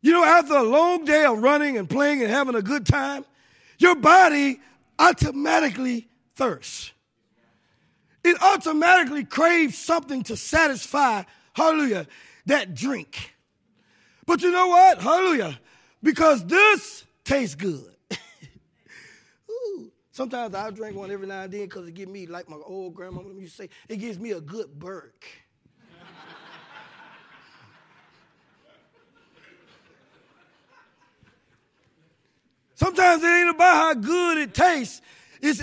You know, after a long day of running and playing and having a good time, your body automatically thirsts. It automatically craves something to satisfy, hallelujah, that drink. But you know what? Hallelujah. Because this tastes good. Ooh, sometimes I'll drink one every now and then because it gives me, like my old grandma used to say, it gives me a good burp. Sometimes it ain't about how good it tastes. It's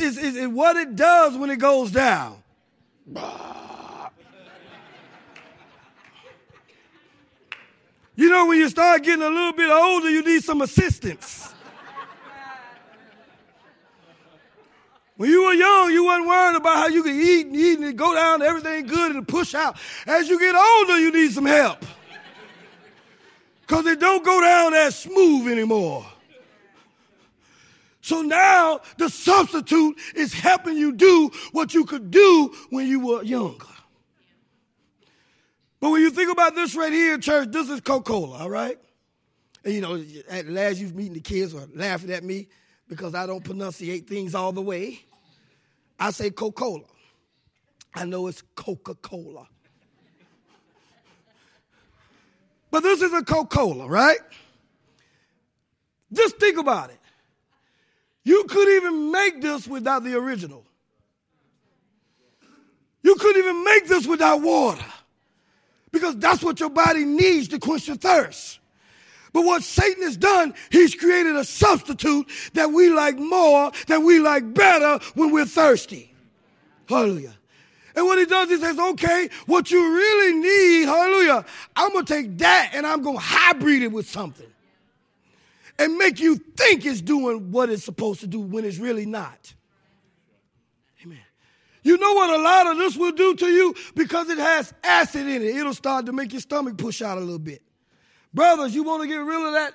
what it does when it goes down. You know, when you start getting a little bit older, you need some assistance. When you were young, you wasn't worried about how you could eat and eat and go down, everything good and push out. As you get older, you need some help. Because it don't go down as smooth anymore. So now the substitute is helping you do what you could do when you were younger. But when you think about this right here, church, this is Coca-Cola, all right? And you know, at last youth meeting, the kids were laughing at me because I don't pronunciate things all the way. I say Coca-Cola. I know it's Coca-Cola. But this is a Coca-Cola, right? Just think about it. You couldn't even make this without the original. You couldn't even make this without water because that's what your body needs to quench your thirst. But what Satan has done, he's created a substitute that we like more, that we like better when we're thirsty. Hallelujah. And what he does, he says, okay, what you really need, hallelujah, I'm going to take that and I'm going to hybrid it with something. And make you think it's doing what it's supposed to do when it's really not. Amen. You know what a lot of this will do to you? Because it has acid in it. It'll start to make your stomach push out a little bit. Brothers, you want to get rid of that?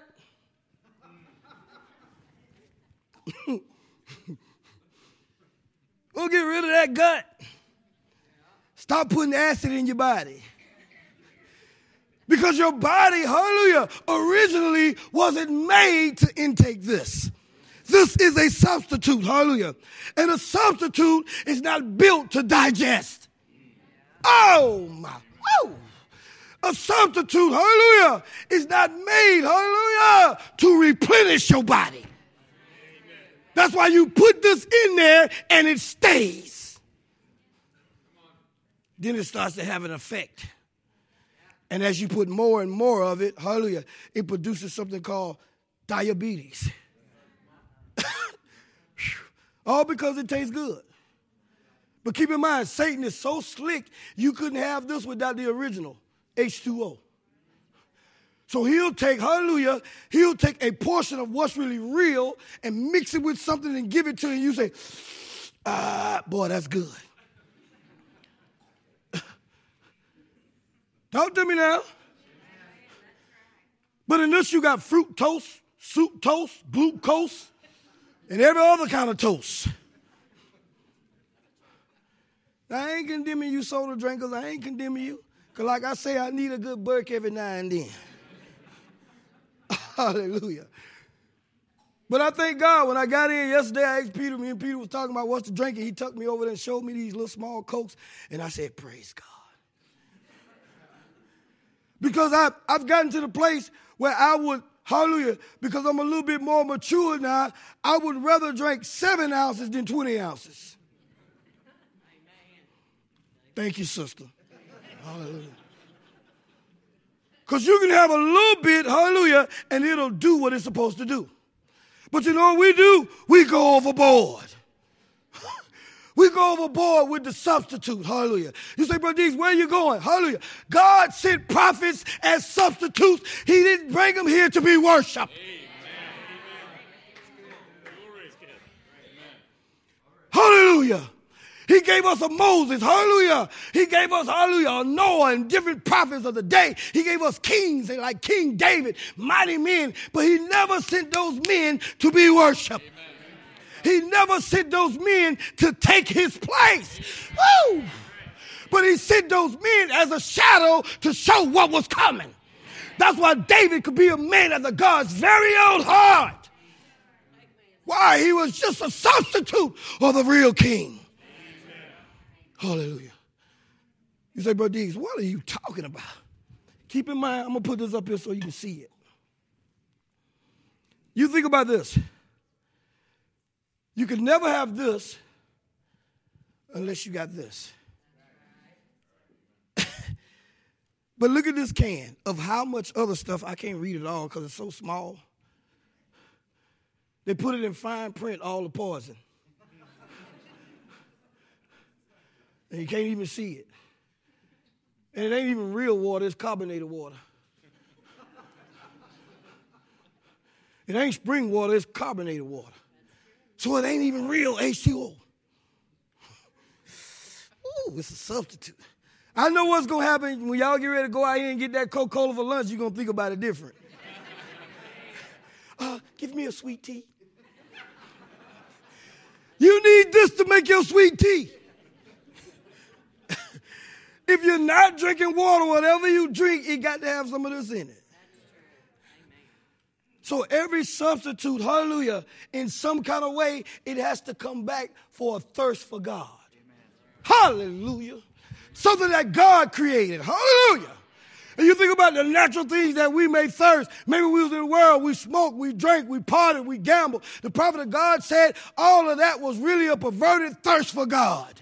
Go get rid of that gut. Stop putting acid in your body. Because your body, hallelujah, originally wasn't made to intake this. This is a substitute, hallelujah. And a substitute is not built to digest. Oh, my. Oh. A substitute, hallelujah, is not made, hallelujah, to replenish your body. That's why you put this in there and it stays. Then it starts to have an effect. And as you put more and more of it, hallelujah, it produces something called diabetes. All because it tastes good. But keep in mind, Satan is so slick, you couldn't have this without the original, H2O. So he'll take, hallelujah, he'll take a portion of what's really real and mix it with something and give it to you. And you say, boy, that's good. Talk to me now. But in this, you got fruit toast, soup toast, glucose, and every other kind of toast. I ain't condemning you soda drinkers. I ain't condemning you. Because like I say, I need a good burk every now and then. Hallelujah. But I thank God, when I got in yesterday, I asked Peter, me and Peter was talking about what's to drink, and he took me over there and showed me these little small Cokes, and I said, praise God. Because I've gotten to the place where I would, hallelujah, because I'm a little bit more mature now, I would rather drink 7 ounces than 20 ounces. Amen. Thank you, sister. Hallelujah. Because you can have a little bit, hallelujah, and it'll do what it's supposed to do. But you know what we do? We go overboard. We go overboard with the substitute, hallelujah. You say, Brother Diggs, where you going? Hallelujah. God sent prophets as substitutes. He didn't bring them here to be worshiped. Amen. Hallelujah. He gave us a Moses, hallelujah. He gave us, hallelujah, a Noah and different prophets of the day. He gave us kings like King David, mighty men, but he never sent those men to be worshiped. Amen. He never sent those men to take his place. Woo! But he sent those men as a shadow to show what was coming. That's why David could be a man after God's very own heart. Why? He was just a substitute of the real king. Hallelujah. You say, Brother Diggs, what are you talking about? Keep in mind, I'm going to put this up here so you can see it. You think about this. You can never have this unless you got this. But look at this can of how much other stuff. I can't read it all because it's so small. They put it in fine print, all the poison. And you can't even see it. And it ain't even real water. It's carbonated water. It ain't spring water. It's carbonated water. So it ain't even real H2O. Ooh, it's a substitute. I know what's going to happen when y'all get ready to go out here and get that Coca-Cola for lunch. You're going to think about it different. Give me a sweet tea. You need this to make your sweet tea. If you're not drinking water, whatever you drink, it got to have some of this in it. So every substitute, hallelujah, in some kind of way, it has to come back for a thirst for God. Amen. Hallelujah. Something that God created. Hallelujah. And you think about the natural things that we may thirst. Maybe we was in the world, we smoked, we drank, we partied, we gambled. The prophet of God said all of that was really a perverted thirst for God.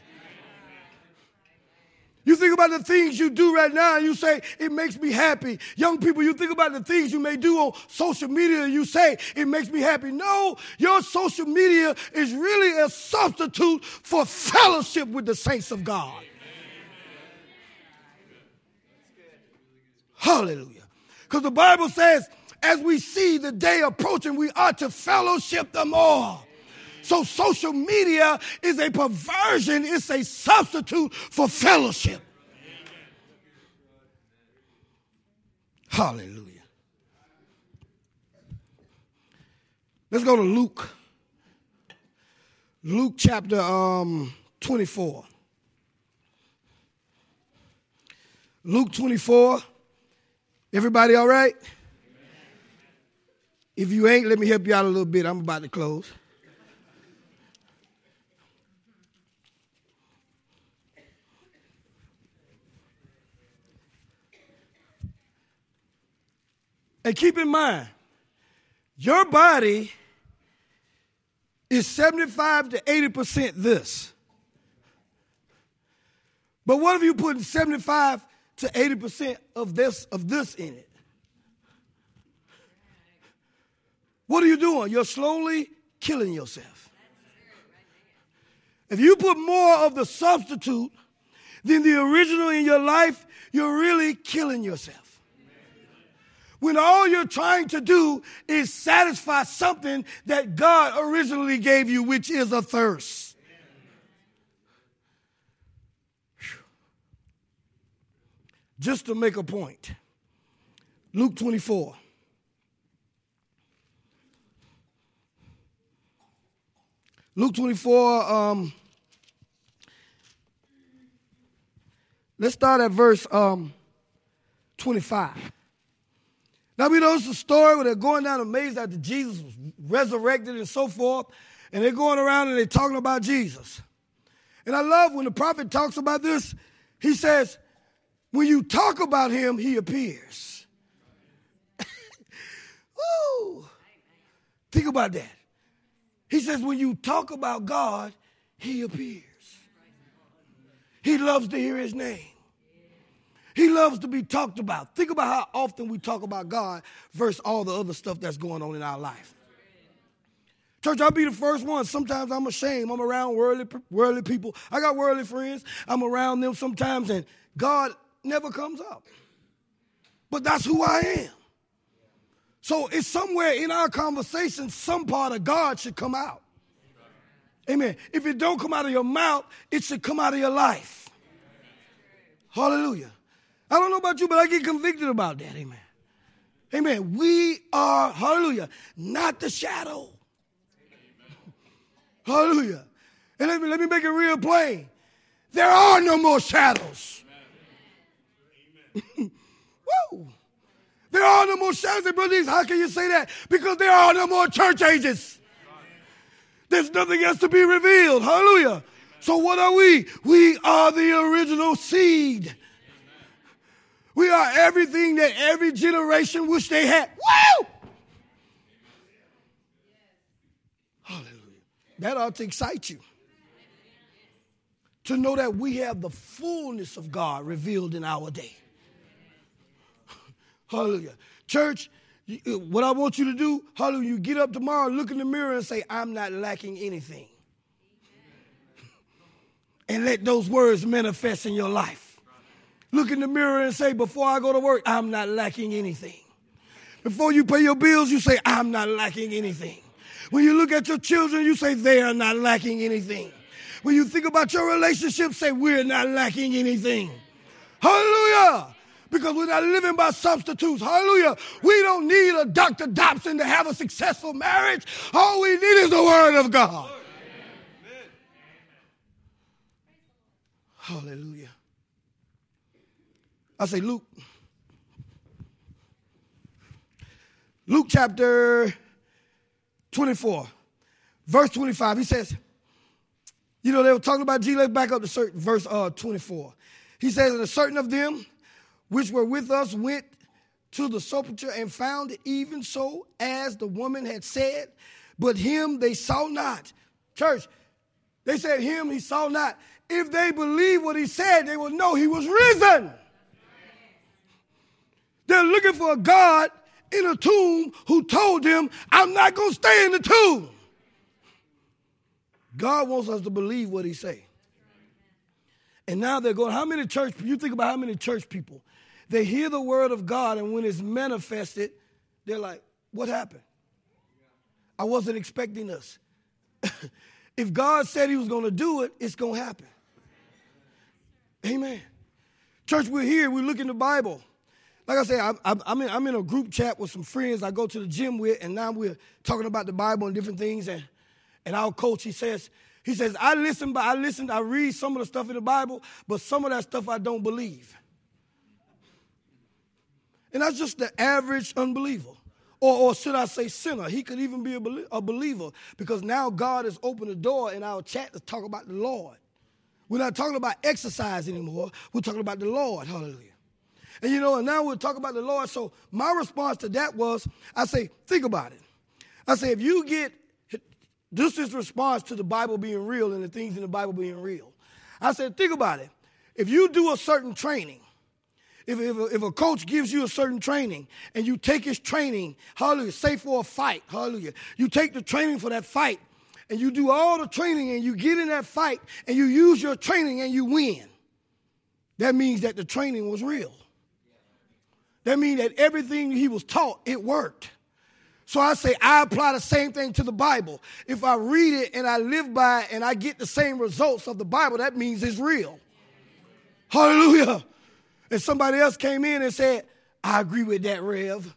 You think about the things you do right now and you say, it makes me happy. Young people, you think about the things you may do on social media and you say, it makes me happy. No, your social media is really a substitute for fellowship with the saints of God. Amen. Hallelujah. Because the Bible says, as we see the day approaching, we ought to fellowship the more. So social media is a perversion. It's a substitute for fellowship. Hallelujah. Let's go to Luke. Luke chapter 24. Luke 24. Everybody all right? If you ain't, let me help you out a little bit. I'm about to close. And keep in mind, your body is 75 to 80% this. But what if you put 75 to 80% of this in it? What are you doing? You're slowly killing yourself. If you put more of the substitute than the original in your life, you're really killing yourself. When all you're trying to do is satisfy something that God originally gave you, which is a thirst. Whew. Just to make a point, Luke 24. Luke 24, Let's start at verse 25. Now we know it's a story where they're going down amazed after Jesus was resurrected and so forth. And they're going around and they're talking about Jesus. And I love when the prophet talks about this, he says, when you talk about him, he appears. Woo! Think about that. He says, when you talk about God, he appears. He loves to hear his name. He loves to be talked about. Think about how often we talk about God versus all the other stuff that's going on in our life. Church, I'll be the first one. Sometimes I'm ashamed. I'm around worldly people. I got worldly friends. I'm around them sometimes, and God never comes up. But that's who I am. So it's somewhere in our conversation, some part of God should come out. Amen. If it don't come out of your mouth, it should come out of your life. Hallelujah. I don't know about you, but I get convicted about that. Amen. Amen. We are, hallelujah, not the shadow. Hallelujah. And let me make it real plain. There are no more shadows. Woo. There are no more shadows. And Brother Diggs, how can you say that? Because there are no more church ages. There's nothing else to be revealed. Hallelujah. Amen. So what are we? We are the original seed. Amen. We are everything that every generation wish they had. Woo! Hallelujah. That ought to excite you. To know that we have the fullness of God revealed in our day. Hallelujah. Church, what I want you to do, hallelujah, you get up tomorrow, look in the mirror and say, I'm not lacking anything. And let those words manifest in your life. Look in the mirror and say, before I go to work, I'm not lacking anything. Before you pay your bills, you say, I'm not lacking anything. When you look at your children, you say, they are not lacking anything. When you think about your relationship, say, we're not lacking anything. Hallelujah. Because we're not living by substitutes. Hallelujah. We don't need a Dr. Dobson to have a successful marriage. All we need is the word of God. Amen. Hallelujah. I say Luke. Luke chapter 24, verse 25. He says, you know, they were talking about Jesus. Back up to verse 24. He says, and a certain of them which were with us went to the sepulchre and found it even so as the woman had said, but him they saw not. Church, they said him he saw not. If they believe what he said, they will know he was risen. They're looking for a God in a tomb who told them, I'm not going to stay in the tomb. God wants us to believe what he said. And now they're going, how many church, you think about how many church people, they hear the word of God, and when it's manifested, they're like, what happened? I wasn't expecting this. If God said he was going to do it, it's going to happen. Amen. Church, we're here. We look in the Bible. Like I said, I'm in a group chat with some friends I go to the gym with, and now we're talking about the Bible and different things. And our coach, he says, I listen, I read some of the stuff in the Bible, but some of that stuff I don't believe. And that's just the average unbeliever, or should I say sinner. He could even be a believer, because now God has opened the door in our chat to talk about the Lord. We're not talking about exercise anymore. We're talking about the Lord, hallelujah. And, you know, and now we're talking about the Lord. So my response to that was, I say, think about it. I say, if you get this is response to the Bible being real and the things in the Bible being real. I said, think about it. If you do a certain training, if a coach gives you a certain training and you take his training, hallelujah, say for a fight, hallelujah, you take the training for that fight and you do all the training and you get in that fight and you use your training and you win. That means that the training was real. That means that everything he was taught, it worked. So I say I apply the same thing to the Bible. If I read it and I live by it and I get the same results of the Bible, that means it's real. Hallelujah. And somebody else came in and said, I agree with that, Rev.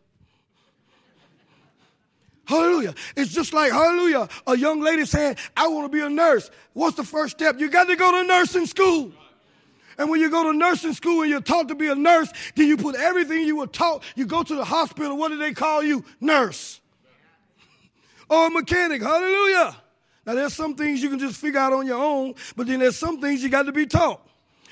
Hallelujah. It's just like, hallelujah, a young lady saying, I want to be a nurse. What's the first step? You got to go to nursing school. And when you go to nursing school and you're taught to be a nurse, then you put everything you were taught. You go to the hospital. What do they call you? Nurse. Or a mechanic. Hallelujah. Now, there's some things you can just figure out on your own, but then there's some things you got to be taught.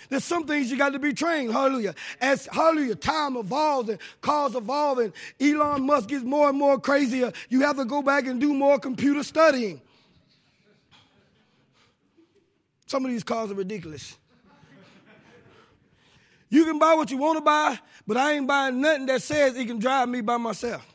There's some things you got to be trained, hallelujah. As, hallelujah, time evolves and cars evolve and Elon Musk gets more and more crazier, you have to go back and do more computer studying. Some of these cars are ridiculous. You can buy what you want to buy, but I ain't buying nothing that says it can drive me by myself.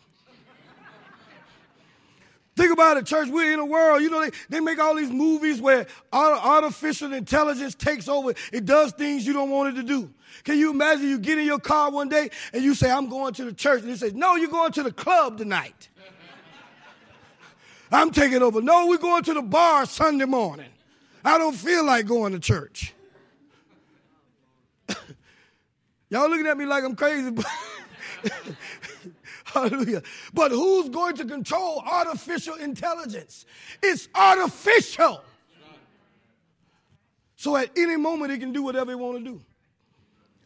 Think about it, church. We're in a world, you know, they make all these movies where artificial intelligence takes over. It does things you don't want it to do. Can you imagine you get in your car one day and you say, I'm going to the church. And it says, no, you're going to the club tonight. I'm taking over. No, we're going to the bar Sunday morning. I don't feel like going to church. Y'all looking at me like I'm crazy, but... Hallelujah. But who's going to control artificial intelligence? It's artificial. So at any moment, it can do whatever it want to do.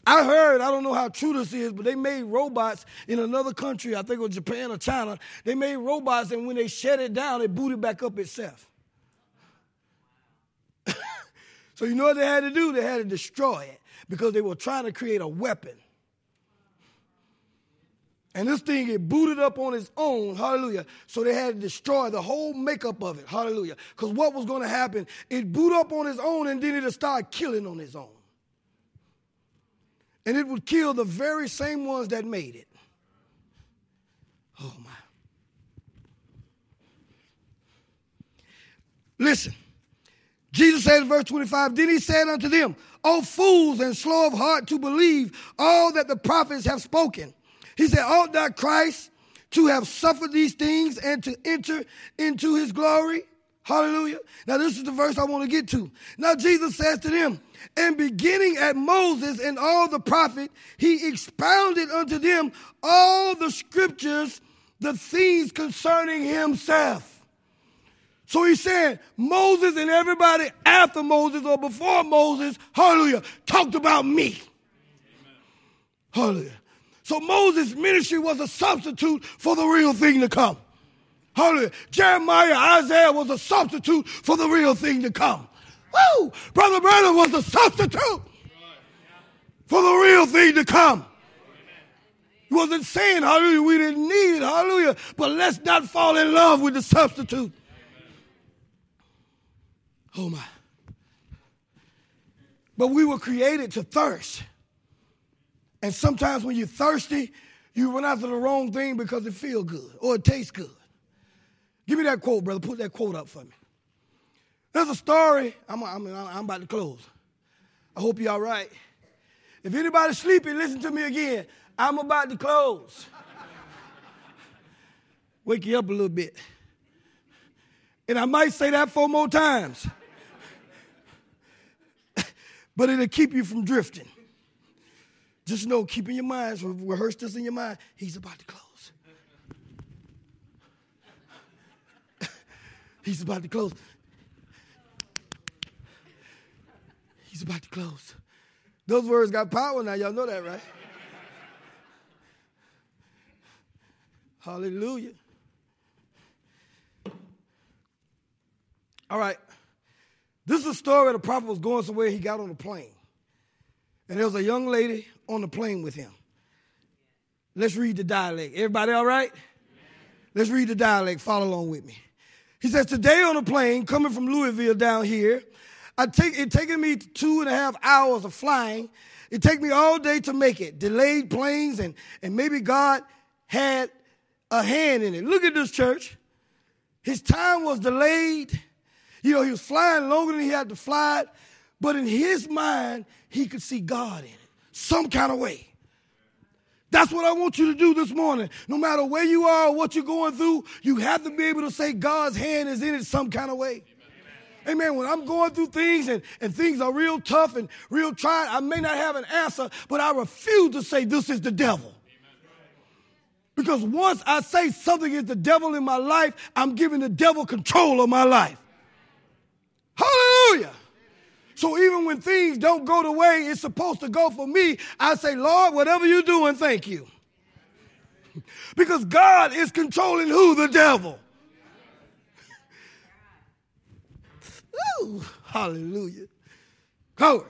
I heard, I don't know how true this is, but they made robots in another country, I think it was Japan or China. They made robots, and when they shut it down, it booted back up itself. So you know what they had to do? They had to destroy it because they were trying to create a weapon. And this thing, it booted up on its own, hallelujah. So they had to destroy the whole makeup of it, hallelujah. Because what was going to happen, it boot up on its own and then it'll start killing on its own. And it would kill the very same ones that made it. Oh, my. Listen, Jesus said in verse 25, then he said unto them, O fools and slow of heart to believe all that the prophets have spoken. He said, ought not Christ to have suffered these things and to enter into his glory? Hallelujah. Now, this is the verse I want to get to. Now, Jesus says to them, and beginning at Moses and all the prophets, he expounded unto them all the scriptures, the things concerning himself. So he's saying Moses and everybody after Moses or before Moses, hallelujah, talked about me. Amen. Hallelujah. So Moses' ministry was a substitute for the real thing to come. Hallelujah. Jeremiah, Isaiah was a substitute for the real thing to come. Woo! Brother Branham was a substitute for the real thing to come. He wasn't saying, hallelujah, we didn't need it, hallelujah, but let's not fall in love with the substitute. Oh, my. But we were created to thirst. And sometimes when you're thirsty, you run after the wrong thing because it feels good or it tastes good. Give me that quote, brother. Put that quote up for me. There's a story. I'm about to close. I hope you're all right. If anybody's sleeping, listen to me again. I'm about to close. Wake you up a little bit. And I might say that 4 more times. But it'll keep you from drifting. Just know, keep in your mind, rehearse this in your mind, he's about to close. He's about to close. He's about to close. Those words got power now, y'all know that, right? Hallelujah. All right. This is a story the prophet was going somewhere, he got on a plane. And there was a young lady on the plane with him. Let's read the dialect. Everybody all right? Let's read the dialect. Follow along with me. He says, today on the plane, coming from Louisville down here, it taken me 2.5 hours of flying. It take me all day to make it. Delayed planes, and maybe God had a hand in it. Look at this, church. His time was delayed. You know, he was flying longer than he had to fly it. But in his mind, he could see God in it, some kind of way. That's what I want you to do this morning. No matter where you are or what you're going through, you have to be able to say God's hand is in it some kind of way. Amen. Amen. When I'm going through things and things are real tough and real trying, I may not have an answer, but I refuse to say this is the devil. Amen. Because once I say something is the devil in my life, I'm giving the devil control of my life. Hallelujah. So even when things don't go the way it's supposed to go for me, I say, Lord, whatever you're doing, thank you. Because God is controlling who? The devil. Ooh, hallelujah. Glory.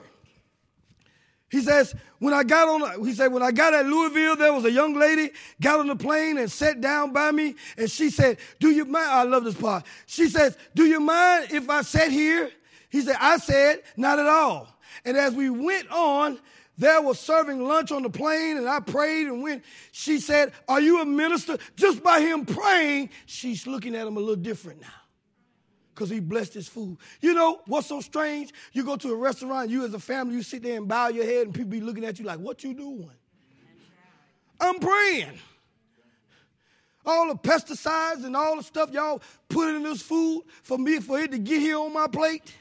He says, when I got at Louisville, there was a young lady got on the plane and sat down by me, and she said, do you mind? I love this part. She says, do you mind if I sat here? He said, I said, not at all. And as we went on, there was serving lunch on the plane, and I prayed and went. She said, are you a minister? Just by him praying, she's looking at him a little different now. Because he blessed his food. You know what's so strange? You go to a restaurant, you as a family, you sit there and bow your head, and people be looking at you like, what you doing? I'm praying. All the pesticides and all the stuff y'all put in this food for it to get here on my plate.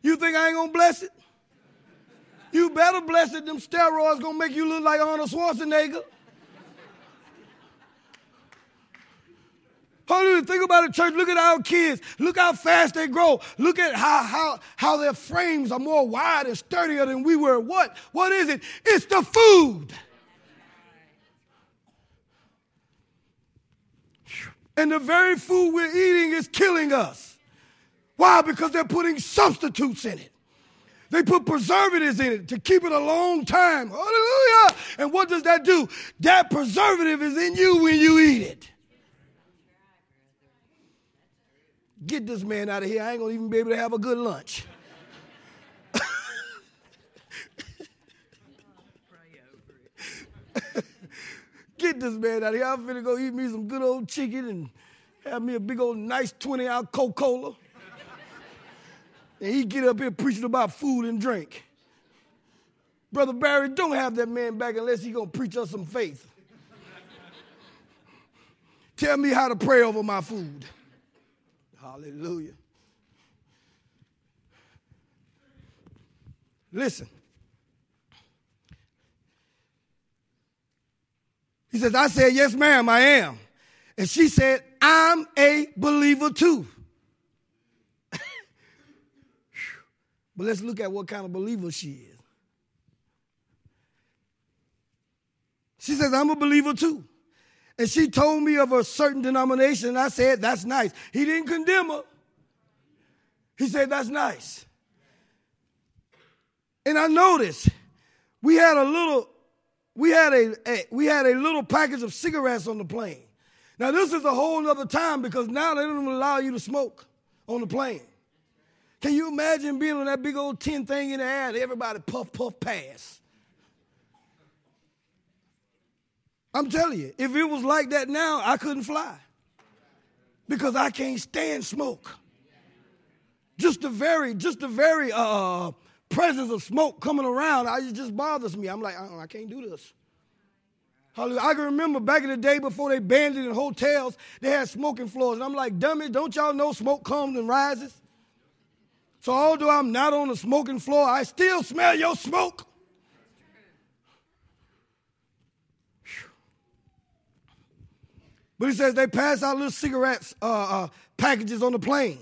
You think I ain't going to bless it? You better bless it. Them steroids going to make you look like Arnold Schwarzenegger. Hallelujah. Think about it, church. Look at our kids. Look how fast they grow. Look at how their frames are more wide and sturdier than we were. What is it? It's the food. And the very food we're eating is killing us. Why? Because they're putting substitutes in it. They put preservatives in it to keep it a long time. Hallelujah. And what does that do? That preservative is in you when you eat it. Get this man out of here. I ain't going to even be able to have a good lunch. Get this man out of here. I'm finna go eat me some good old chicken and have me a big old nice 20-ounce Coca-Cola. And he get up here preaching about food and drink. Brother Barry, don't have that man back unless he going to preach us some faith. Tell me how to pray over my food. Hallelujah. Listen. He says, I said, yes, ma'am, I am. And she said, I'm a believer too. But let's look at what kind of believer she is. She says, I'm a believer too. And she told me of a certain denomination, and I said, that's nice. He didn't condemn her. He said, that's nice. And I noticed we had a little package of cigarettes on the plane. Now, this is a whole other time because now they don't allow you to smoke on the plane. Can you imagine being on that big old tin thing in the air and everybody puff, puff, pass? I'm telling you, if it was like that now, I couldn't fly because I can't stand smoke. Just the very presence of smoke coming around, it just bothers me. I'm like, I can't do this. Hallelujah. I can remember back in the day before they banned it in hotels, they had smoking floors. And I'm like, dummy, don't y'all know smoke comes and rises? So although I'm not on the smoking floor, I still smell your smoke. But he says they passed out little cigarettes packages on the plane.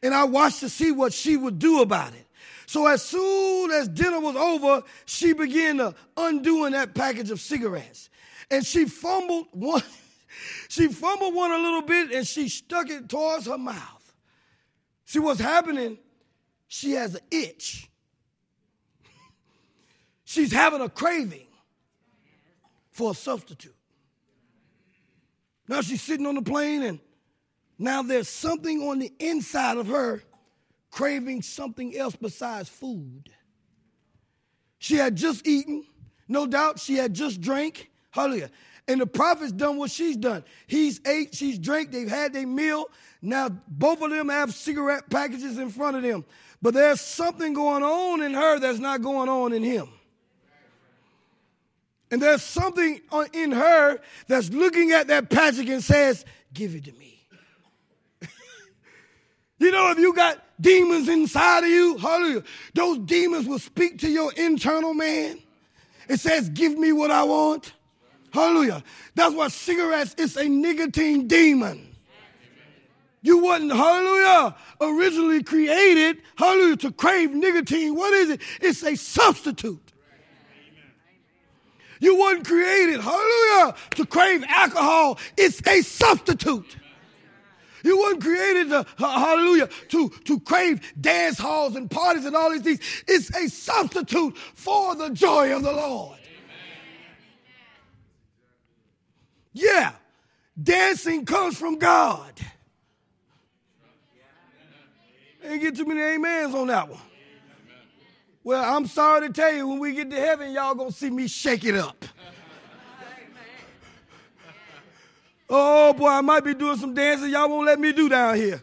And I watched to see what she would do about it. So as soon as dinner was over, she began to undoing that package of cigarettes. And she fumbled one a little bit, and she stuck it towards her mouth. See, what's happening, she has an itch. She's having a craving for a substitute. Now she's sitting on the plane, and now there's something on the inside of her craving something else besides food. She had just eaten. No doubt she had just drank. Hallelujah. And the prophet's done what she's done. He's ate, she's drank, they've had their meal. Now both of them have cigarette packages in front of them. But there's something going on in her that's not going on in him. And there's something in her that's looking at that package and says, give it to me. You know, if you got demons inside of you, hallelujah, those demons will speak to your internal man. It says, give me what I want. Hallelujah. That's why cigarettes is a nicotine demon. You wasn't, hallelujah, originally created, hallelujah, to crave nicotine. What is it? It's a substitute. Amen. You wasn't created, hallelujah, to crave alcohol. It's a substitute. You weren't created to, hallelujah, to crave dance halls and parties and all these things. It's a substitute for the joy of the Lord. Amen. Yeah, dancing comes from God. Ain't get too many amens on that one. Well, I'm sorry to tell you, when we get to heaven, y'all gonna see me shake it up. Oh, boy, I might be doing some dancing y'all won't let me do down here.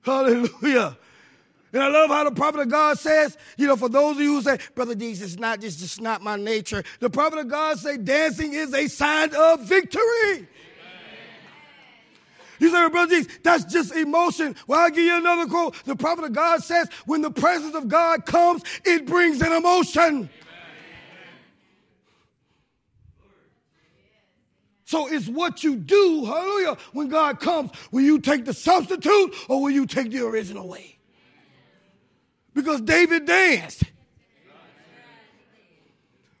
Hallelujah. And I love how the prophet of God says, you know, for those of you who say, Brother Diggs, it's just not my nature. The prophet of God say, dancing is a sign of victory. Amen. You say, Brother Diggs, that's just emotion. Well, I'll give you another quote. The prophet of God says, when the presence of God comes, it brings an emotion. So it's what you do, hallelujah, when God comes. Will you take the substitute or will you take the original way? Because David danced.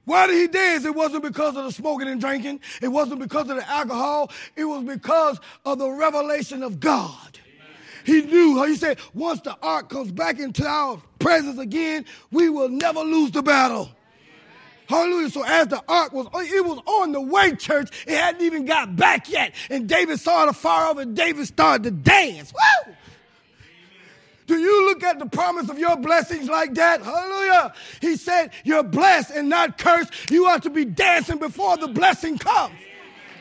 Why did he dance? It wasn't because of the smoking and drinking. It wasn't because of the alcohol. It was because of the revelation of God. He knew, how he said, once the ark comes back into our presence again, we will never lose the battle. Hallelujah. So as the ark was, it was on the way, church. It hadn't even got back yet. And David saw it afar off, and David started to dance. Woo! Do you look at the promise of your blessings like that? Hallelujah. He said, you're blessed and not cursed. You ought to be dancing before the blessing comes.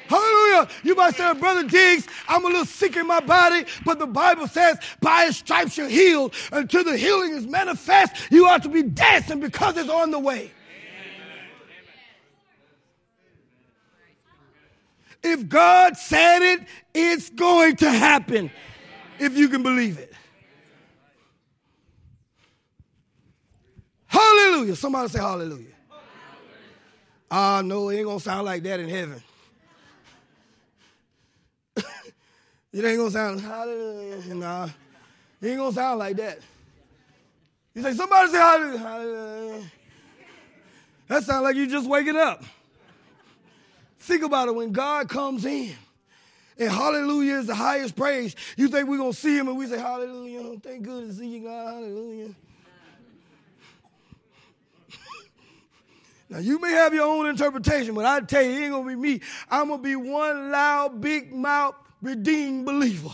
Hallelujah. You might say, Brother Diggs, I'm a little sick in my body, but the Bible says, by his stripes you're healed. Until the healing is manifest, you ought to be dancing because it's on the way. If God said it, it's going to happen if you can believe it. Hallelujah. Somebody say hallelujah. Ah, no, it ain't going to sound like that in heaven. It ain't going to sound hallelujah. Nah, it ain't going to sound like that. You say, somebody say hallelujah. Hallelujah. That sounds like you just waking up. Think about it. When God comes in, and hallelujah is the highest praise, you think we're going to see him and we say, hallelujah, thank God to see you, God, hallelujah. Now, you may have your own interpretation, but I tell you, it ain't going to be me. I'm going to be one loud, big-mouth, redeemed believer.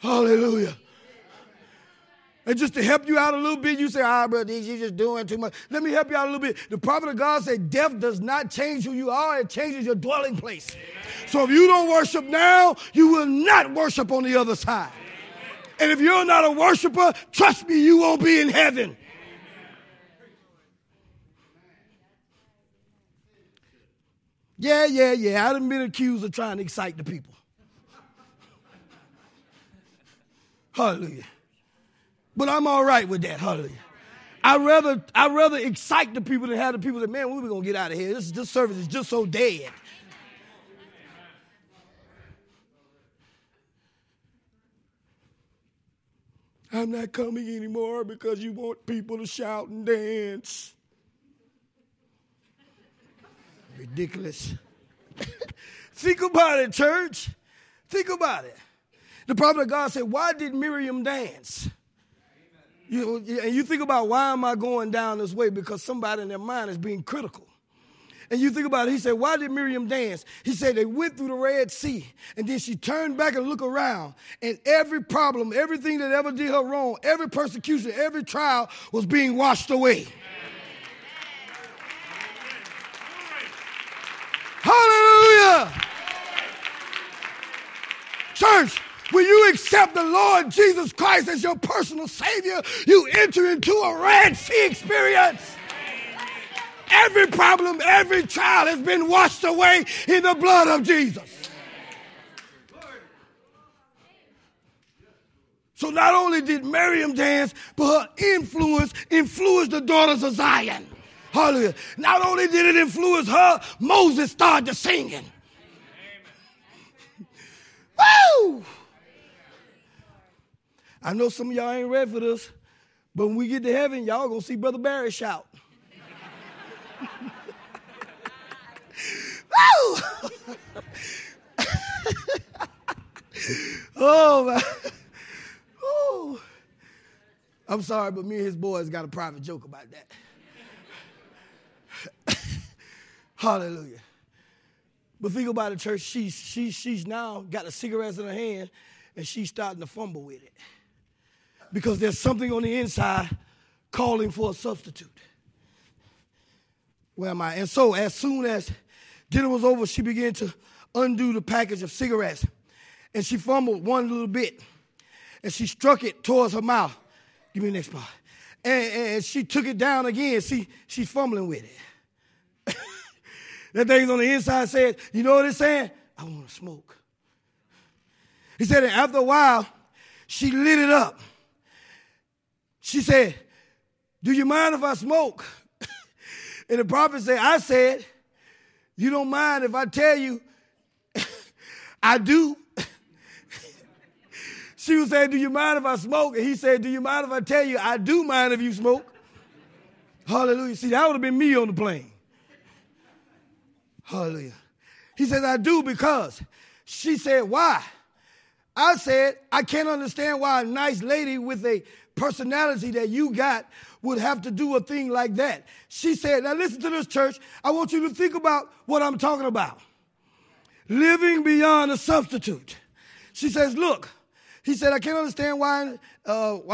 Hallelujah. And just to help you out a little bit, you say, ah, Brother Diggs, you're just doing too much. Let me help you out a little bit. The prophet of God said, death does not change who you are. It changes your dwelling place. Amen. So if you don't worship now, you will not worship on the other side. Amen. And if you're not a worshiper, trust me, you won't be in heaven. Amen. Yeah. I done been accused of trying to excite the people. Hallelujah. But I'm all right with that, hallelujah. I'd rather excite the people than have the people that, man, when are we going to get out of here? This service is just so dead. I'm not coming anymore because you want people to shout and dance. Ridiculous. Think about it, church. Think about it. The prophet of God said, why did Miriam dance? You think about, why am I going down this way? Because somebody in their mind is being critical. And you think about it. He said, why did Miriam dance? He said they went through the Red Sea, and then she turned back and looked around, and every problem, everything that ever did her wrong, every persecution, every trial was being washed away. Hallelujah. Church. When you accept the Lord Jesus Christ as your personal Savior, you enter into a Red Sea experience. Every problem, every trial has been washed away in the blood of Jesus. So not only did Miriam dance, but her influence influenced the daughters of Zion. Hallelujah. Not only did it influence her, Moses started singing. Woo! I know some of y'all ain't ready for this, but when we get to heaven, y'all going to see Brother Barry shout. Oh, my. Oh. I'm sorry, but me and his boys got a private joke about that. Hallelujah. But think about the church. She's now got the cigarettes in her hand, and she's starting to fumble with it. Because there's something on the inside calling for a substitute. Where am I? And so as soon as dinner was over, she began to undo the package of cigarettes. And she fumbled one little bit. And she struck it towards her mouth. Give me the next part. And she took it down again. See, she's fumbling with it. That thing's on the inside says, you know what it's saying? I want to smoke. He said, and after a while, she lit it up. She said, do you mind if I smoke? And the prophet said, I said, you don't mind if I tell you I do. She was saying, do you mind if I smoke? And he said, do you mind if I tell you I do mind if you smoke? Hallelujah. See, that would have been me on the plane. Hallelujah. He says, I do because. She said, why? I said, I can't understand why a nice lady with a personality that you got would have to do a thing like that. She said, now listen to this, church. I want you to think about what I'm talking about. Living beyond a substitute. She says, look, he said, I can't understand why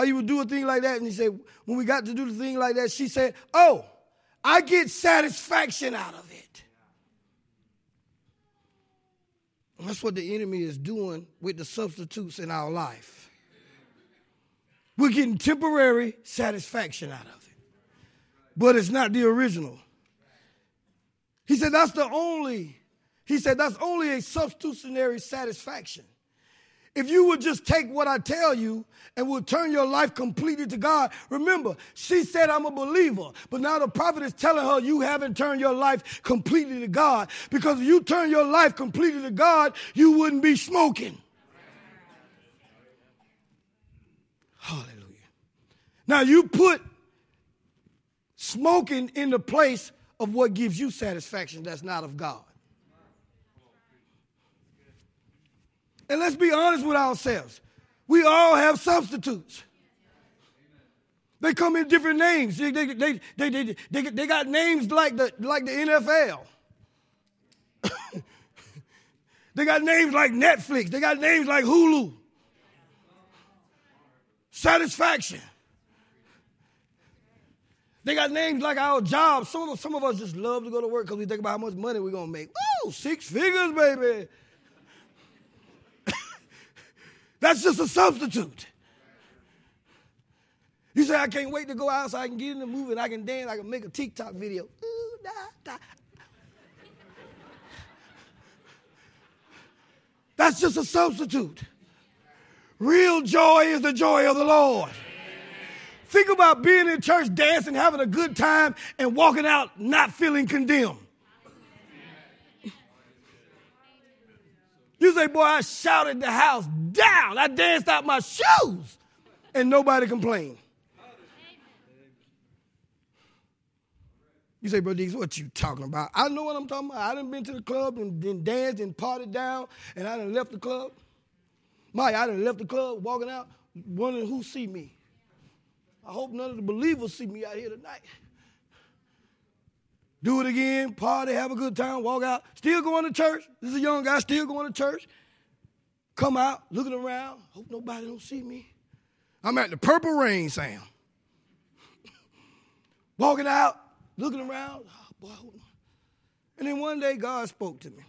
you would do a thing like that. And he said, when we got to do the thing like that, she said, oh, I get satisfaction out of it. And that's what the enemy is doing with the substitutes in our life. We're getting temporary satisfaction out of it. But it's not the original. He said, that's only a substitutionary satisfaction. If you would just take what I tell you and would turn your life completely to God. Remember, she said, I'm a believer. But now the prophet is telling her you haven't turned your life completely to God. Because if you turn your life completely to God, you wouldn't be smoking. Hallelujah. Now you put smoking in the place of what gives you satisfaction that's not of God. And let's be honest with ourselves. We all have substitutes. They come in different names. They got names like the NFL. They got names like Netflix. They got names like Hulu. Satisfaction. They got names like our jobs. Some of us just love to go to work because we think about how much money we're going to make. Woo, 6 figures, baby. That's just a substitute. You say, I can't wait to go out so I can get in the movie and I can dance, I can make a TikTok video. Ooh, da, da. That's just a substitute. Real joy is the joy of the Lord. Think about being in church, dancing, having a good time, and walking out not feeling condemned. You say, boy, I shouted the house down. I danced out my shoes. And nobody complained. You say, Brother Diggs, what you talking about? I know what I'm talking about. I done been to the club and then danced and partied down. And I done left the club. Walking out, wondering who see me. I hope none of the believers see me out here tonight. Do it again, party, have a good time, walk out. Still going to church. This is a young guy still going to church. Come out, looking around. Hope nobody don't see me. I'm at the Purple Rain sound. Walking out, looking around. Oh, boy. And then one day, God spoke to me.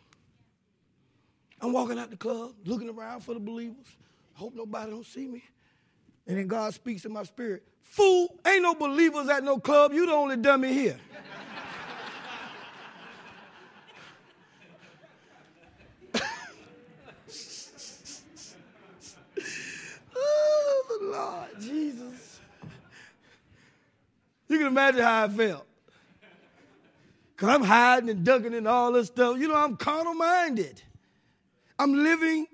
I'm walking out the club, looking around for the believers. Hope nobody don't see me. And then God speaks in my spirit. Fool, ain't no believers at no club. You the only dummy here. Lord Jesus. You can imagine how I felt. Because I'm hiding and ducking and all this stuff. You know, I'm carnal minded. I'm living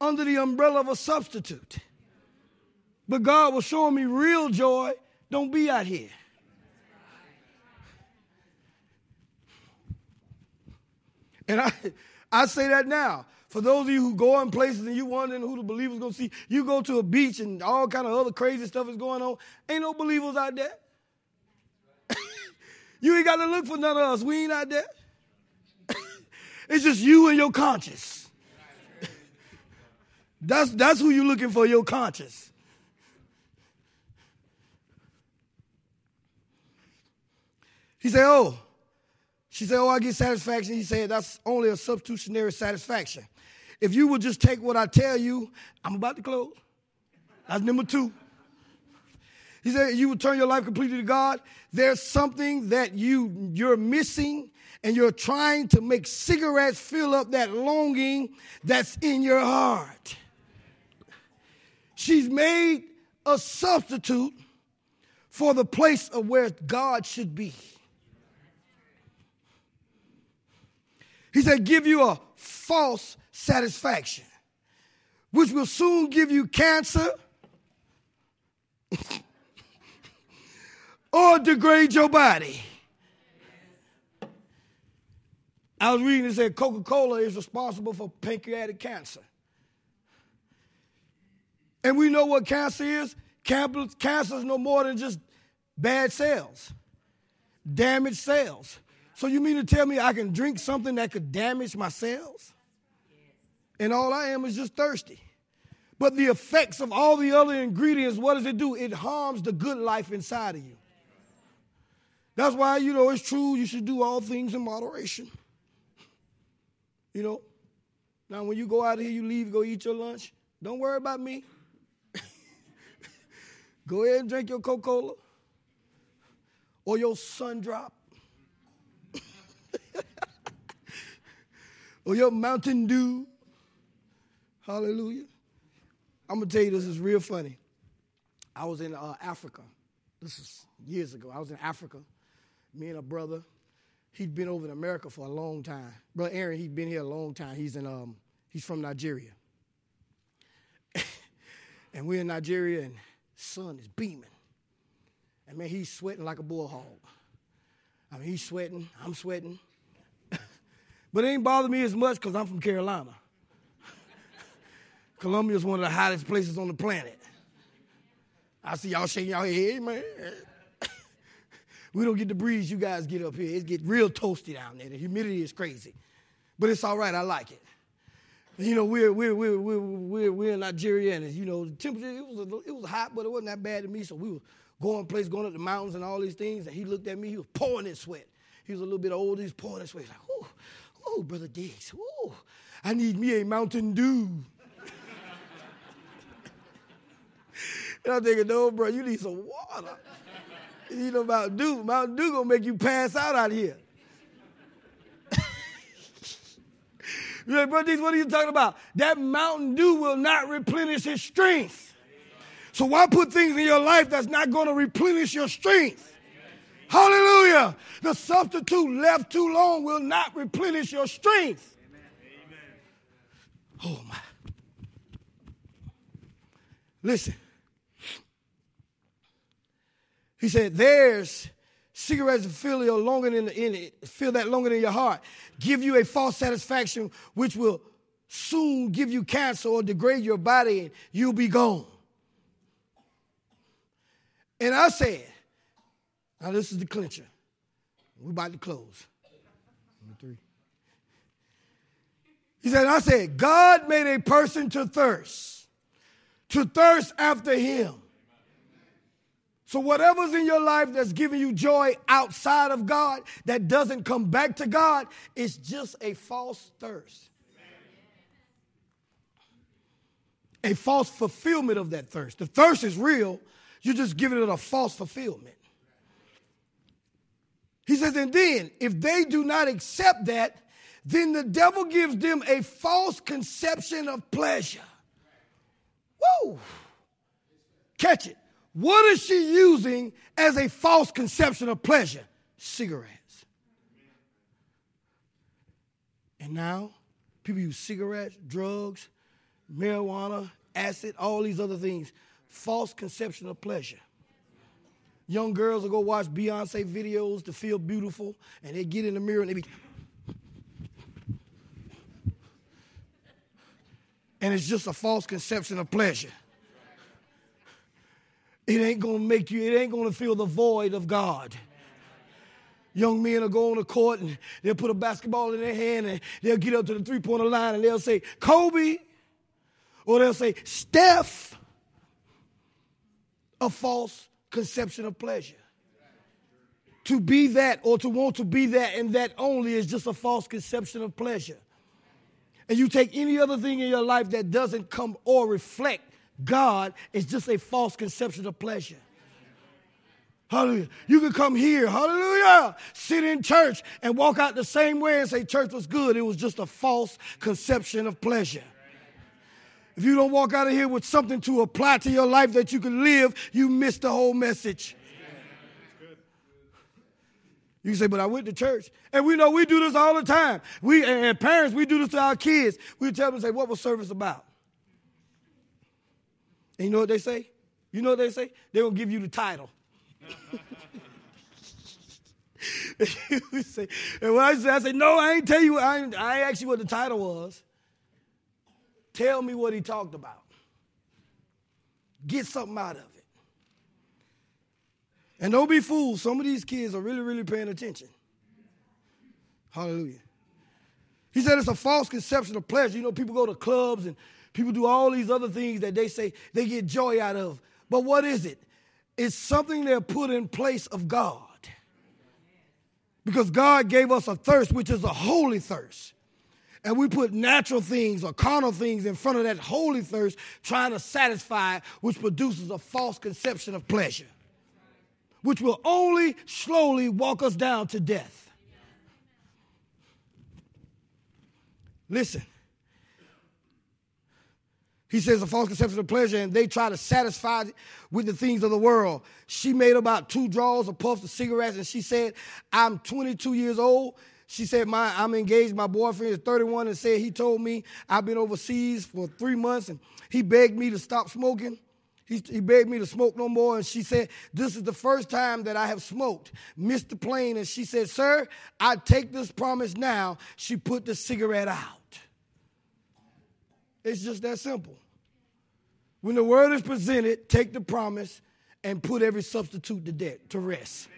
under the umbrella of a substitute. But God was showing me real joy don't be out here. And I say that now. For those of you who go in places and you wondering who the believer's going to see, you go to a beach and all kind of other crazy stuff is going on. Ain't no believers out there. You ain't got to look for none of us. We ain't out there. It's just you and your conscience. That's who you're looking for, your conscience. He said, oh. She said, oh, I get satisfaction. He said, that's only a substitutionary satisfaction. If you will just take what I tell you, I'm about to close. That's number two. He said, you will turn your life completely to God. There's something that you're missing, and you're trying to make cigarettes fill up that longing that's in your heart. She's made a substitute for the place of where God should be. He said, give you a false satisfaction, which will soon give you cancer or degrade your body. I was reading, it said Coca-Cola is responsible for pancreatic cancer. And we know what cancer is. Cancer is no more than just bad cells, damaged cells. So you mean to tell me I can drink something that could damage my cells? And all I am is just thirsty. But the effects of all the other ingredients, what does it do? It harms the good life inside of you. That's why, it's true you should do all things in moderation. Now when you go out here, you leave, go eat your lunch. Don't worry about me. Go ahead and drink your Coca-Cola or your Sun Drop. Or your Mountain Dew. Hallelujah. I'm going to tell you, this is real funny. I was in Africa. This is years ago. I was in Africa. Me and a brother. He'd been over in America for a long time. Brother Aaron, he'd been here a long time. He's from Nigeria. And we're in Nigeria, and the sun is beaming. And, man, he's sweating like a bullhog. I mean, he's sweating. I'm sweating. But it ain't bothered me as much because I'm from Carolina. Columbia is one of the hottest places on the planet. I see y'all shaking y'all head, man. We don't get the breeze you guys get up here. It gets real toasty down there. The humidity is crazy. But it's all right. I like it. We're in Nigeria, and, the temperature, it was hot, but it wasn't that bad to me. So we were going up the mountains and all these things, and he looked at me. He was pouring his sweat. He was a little bit older. He was pouring his sweat. He's like, ooh. Oh, Brother Diggs, oh, I need me a Mountain Dew. And I'm thinking, no, bro, you need some water. You know about Dew. Mountain Dew going to make you pass out here. You're like, Brother Diggs, what are you talking about? That Mountain Dew will not replenish his strength. So why put things in your life that's not going to replenish your strength? Hallelujah. The substitute left too long will not replenish your strength. Amen. Oh, my. Listen. He said, there's cigarettes that fill that longing in your heart. Give you a false satisfaction, which will soon give you cancer or degrade your body, and you'll be gone. And I said, now, this is the clincher. We're about to close. Number three. He said, I said, God made a person to thirst after him. So whatever's in your life that's giving you joy outside of God, that doesn't come back to God, it's just a false thirst. Amen. A false fulfillment of that thirst. The thirst is real. You're just giving it a false fulfillment. He says, and then, if they do not accept that, then the devil gives them a false conception of pleasure. Woo! Catch it. What is she using as a false conception of pleasure? Cigarettes. And now, people use cigarettes, drugs, marijuana, acid, all these other things. False conception of pleasure. Young girls will go watch Beyonce videos to feel beautiful, and they get in the mirror and they be... And it's just a false conception of pleasure. It ain't going to make you, it ain't going to fill the void of God. Young men will go on the court and they'll put a basketball in their hand and they'll get up to the three-pointer line and they'll say, Kobe, or they'll say, Steph. A false conception of pleasure. To be that or to want to be that and that only is just a false conception of pleasure. And you take any other thing in your life that doesn't come or reflect God, it's just a false conception of pleasure. Hallelujah. You can come here, hallelujah, sit in church and walk out the same way and say church was good. It was just a false conception of pleasure. If you don't walk out of here with something to apply to your life that you can live, you miss the whole message. You say, but I went to church. And we know we do this all the time. We and parents, we do this to our kids. We tell them, say, what was service about? And you know what they say? You know what they say? They're going to give you the title. And when I say, no, I ain't tell you. I asked you what the title was. Tell me what he talked about. Get something out of it. And don't be fooled. Some of these kids are really, really paying attention. Hallelujah. He said it's a false conception of pleasure. You know, people go to clubs and people do all these other things that they say they get joy out of. But what is it? It's something they're put in place of God. Because God gave us a thirst, which is a holy thirst. And we put natural things or carnal things in front of that holy thirst, trying to satisfy, which produces a false conception of pleasure, which will only slowly walk us down to death. Listen. He says a false conception of pleasure, and they try to satisfy it with the things of the world. She made about 2 draws of puffs of cigarettes, and she said, I'm 22 years old. She said, I'm engaged. My boyfriend is 31, and said he told me I've been overseas for 3 months, and he begged me to stop smoking. He begged me to smoke no more, and she said, this is the first time that I have smoked. Missed the plane, and she said, sir, I take this promise now. She put the cigarette out. It's just that simple. When the word is presented, take the promise and put every substitute to rest.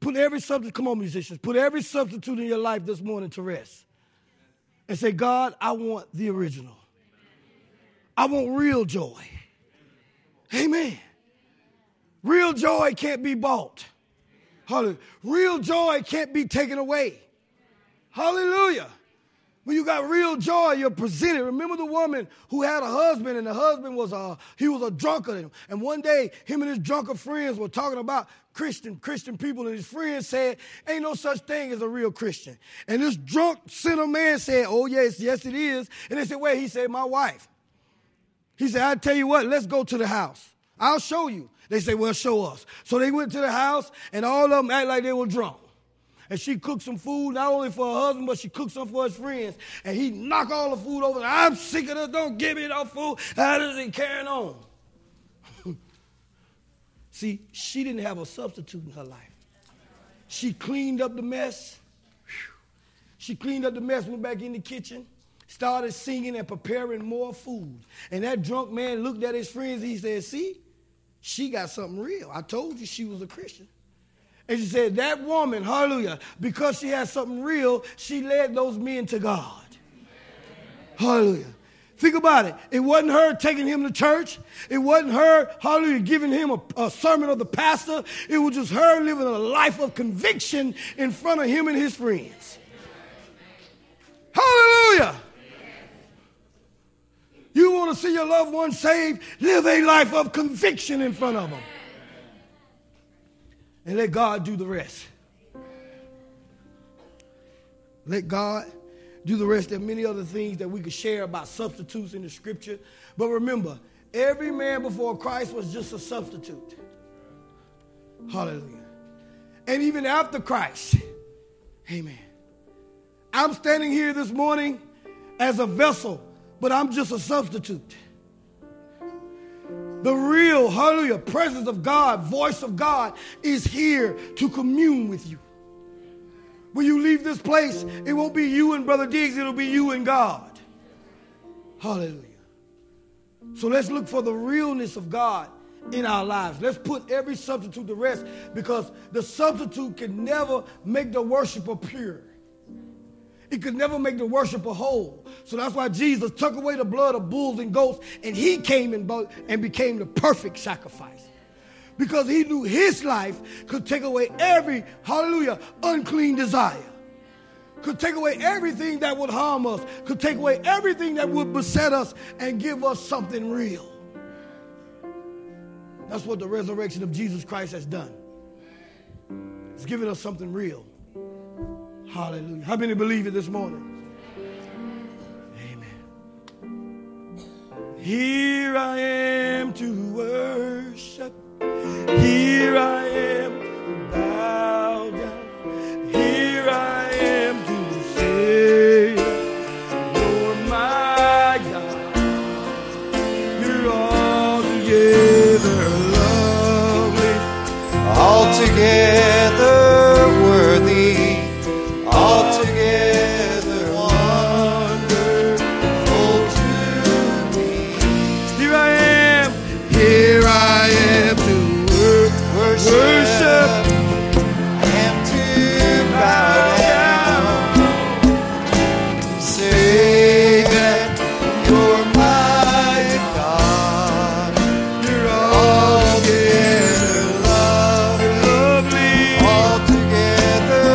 Put every substitute, come on musicians, put every substitute in your life this morning to rest. And say, God, I want the original. I want real joy. Amen. Real joy can't be bought. Hallelujah. Real joy can't be taken away. Hallelujah. When you got real joy, you're presented. Remember the woman who had a husband, and the husband was a drunkard. And one day, him and his drunkard friends were talking about Christian people, and his friend said, ain't no such thing as a real Christian. And this drunk sinner man said, oh, yes, yes, it is. And they said, wait, he said, my wife. He said, I tell you what, let's go to the house. I'll show you. They said, well, show us. So they went to the house, and all of them act like they were drunk. And she cooked some food, not only for her husband, but she cooked some for his friends. And he knocked all the food over. I'm sick of this. Don't give me no food. How does he carry on? See, she didn't have a substitute in her life. She cleaned up the mess. She cleaned up the mess, went back in the kitchen, started singing and preparing more food. And that drunk man looked at his friends. He said, see, she got something real. I told you she was a Christian. And she said, that woman, hallelujah, because she had something real, she led those men to God. Hallelujah. Think about it. It wasn't her taking him to church. It wasn't her, hallelujah, giving him a sermon of the pastor. It was just her living a life of conviction in front of him and his friends. Hallelujah. You want to see your loved one saved? Live a life of conviction in front of them. And let God do the rest. Let God do the rest. There are many other things that we could share about substitutes in the scripture. But remember, every man before Christ was just a substitute. Hallelujah. And even after Christ. Amen. I'm standing here this morning. as a vessel, but I'm just a substitute. The real, hallelujah, presence of God, voice of God is here to commune with you. When you leave this place, it won't be you and Brother Diggs, it'll be you and God. Hallelujah. So let's look for the realness of God in our lives. Let's put every substitute to rest, because the substitute can never make the worshiper pure. It could never make the worshiper whole. So that's why Jesus took away the blood of bulls and goats, and he came and became the perfect sacrifice, because he knew his life could take away every, hallelujah, unclean desire, could take away everything that would harm us, could take away everything that would beset us and give us something real. That's what the resurrection of Jesus Christ has done. It's given us something real. Hallelujah. How many believe it this morning? Amen. Here I am to worship. Here I am to bow down. Here I am to say, Lord my God, you're altogether lovely, altogether worthy. Altogether wonderful to me. Here I am to worship and to bow down. Say that you're my God. You're altogether lovely, altogether.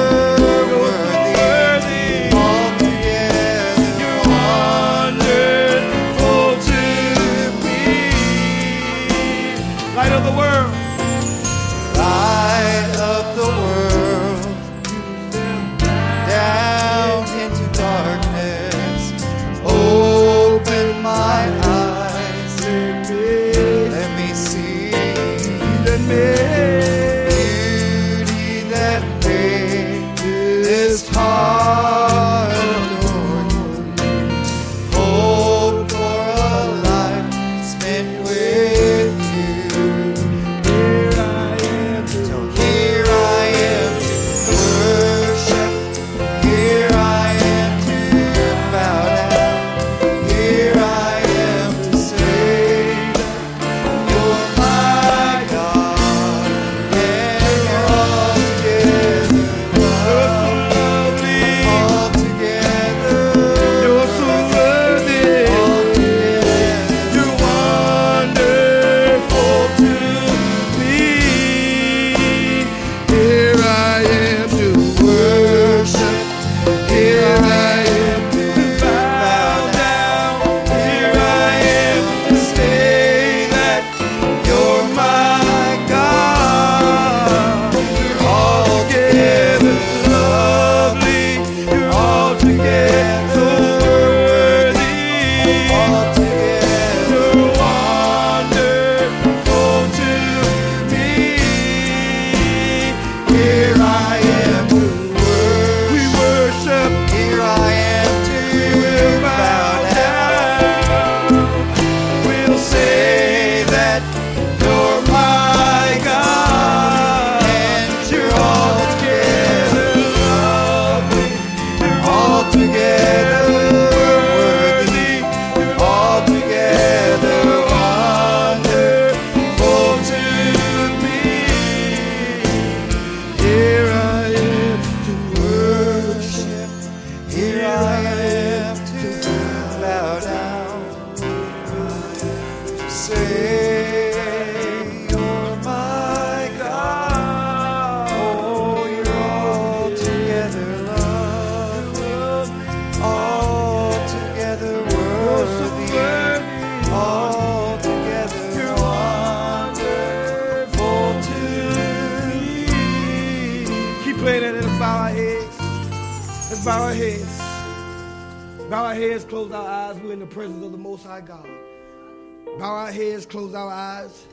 Close our eyes.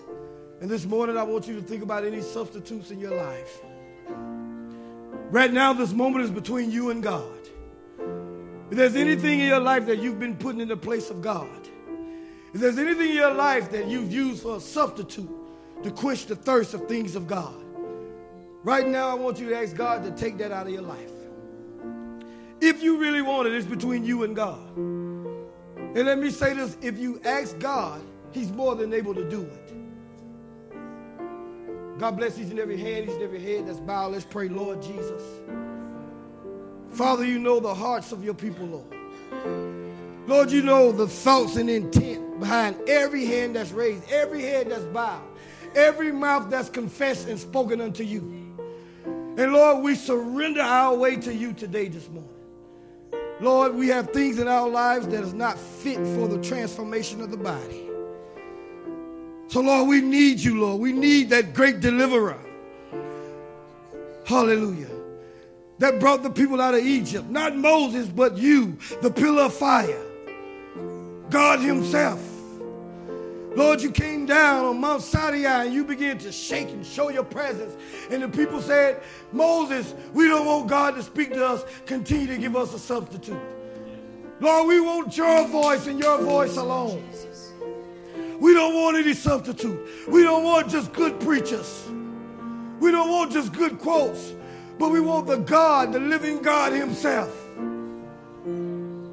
And this morning, I want you to think about any substitutes in your life. Right now, this moment is between you and God. If there's anything in your life that you've been putting in the place of God, if there's anything in your life that you've used for a substitute to quench the thirst of things of God, right now I want you to ask God to take that out of your life. If you really want it, it's between you and God. And let me say this, if you ask God, he's more than able to do it. God bless each and every hand, each and every head that's bowed. Let's pray, Lord Jesus. Father, you know the hearts of your people, Lord. Lord, you know the thoughts and intent behind every hand that's raised, every head that's bowed, every mouth that's confessed and spoken unto you. And Lord, we surrender our way to you today this morning. Lord, we have things in our lives that is not fit for the transformation of the body. So Lord, we need you, Lord. We need that great deliverer. Hallelujah. That brought the people out of Egypt. Not Moses, but you, the pillar of fire. God himself. Lord, you came down on Mount Sinai and you began to shake and show your presence. And the people said, Moses, we don't want God to speak to us. Continue to give us a substitute. Lord, we want your voice and your voice alone. We don't want any substitute. We don't want just good preachers. We don't want just good quotes. But we want the God, the living God himself,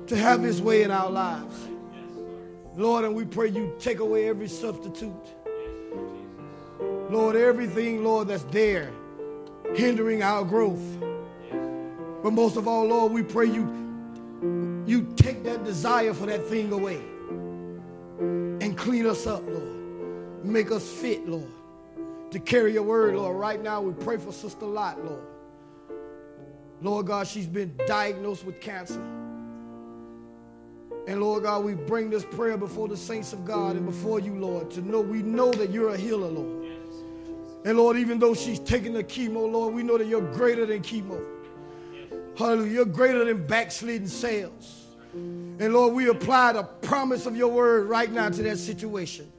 to have his way in our lives. Lord, and we pray you take away every substitute. Lord, everything, Lord, that's there hindering our growth. But most of all, Lord, we pray you take that desire for that thing away and clean us up, Lord. Make us fit, Lord, to carry your word, Lord. Right now, we pray for Sister Lot, Lord. Lord God, she's been diagnosed with cancer. And Lord God, we bring this prayer before the saints of God and before you, Lord, to know we know that you're a healer, Lord. And Lord, even though she's taking the chemo, Lord, we know that you're greater than chemo. Hallelujah. You're greater than backslidden sales. And Lord, we apply the promise of your word right now to that situation.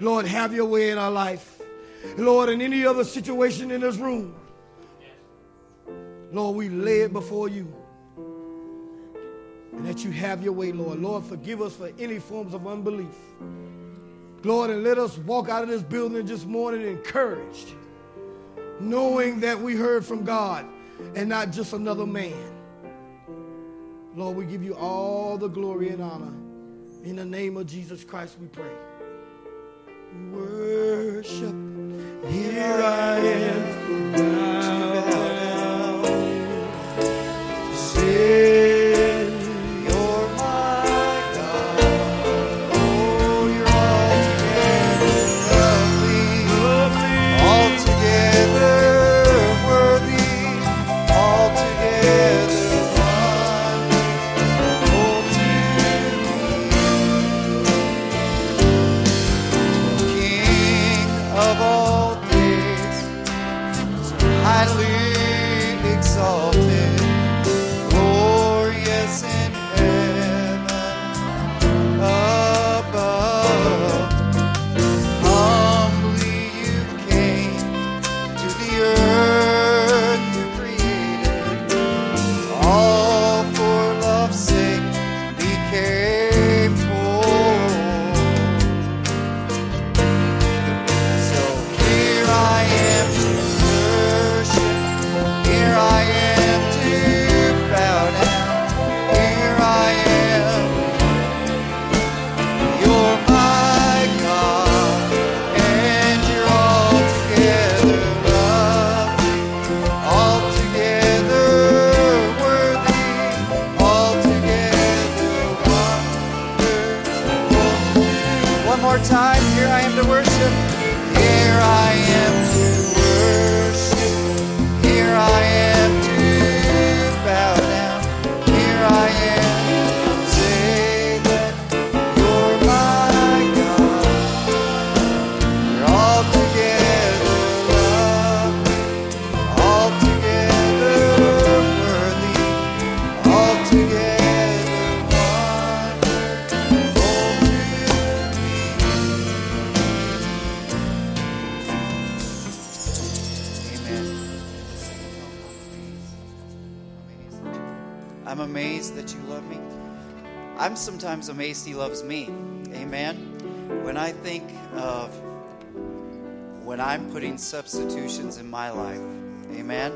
Lord, have your way in our life. Lord, in any other situation in this room, Lord, we lay it before you. And that you have your way, Lord. Lord, forgive us for any forms of unbelief. Lord, and let us walk out of this building this morning encouraged, knowing that we heard from God and not just another man. Lord, we give you all the glory and honor. In the name of Jesus Christ, we pray. Worship. Here I am. Now. Say. amazed that you love me. I'm sometimes amazed he loves me. Amen. When I think of when I'm putting substitutions in my life, amen.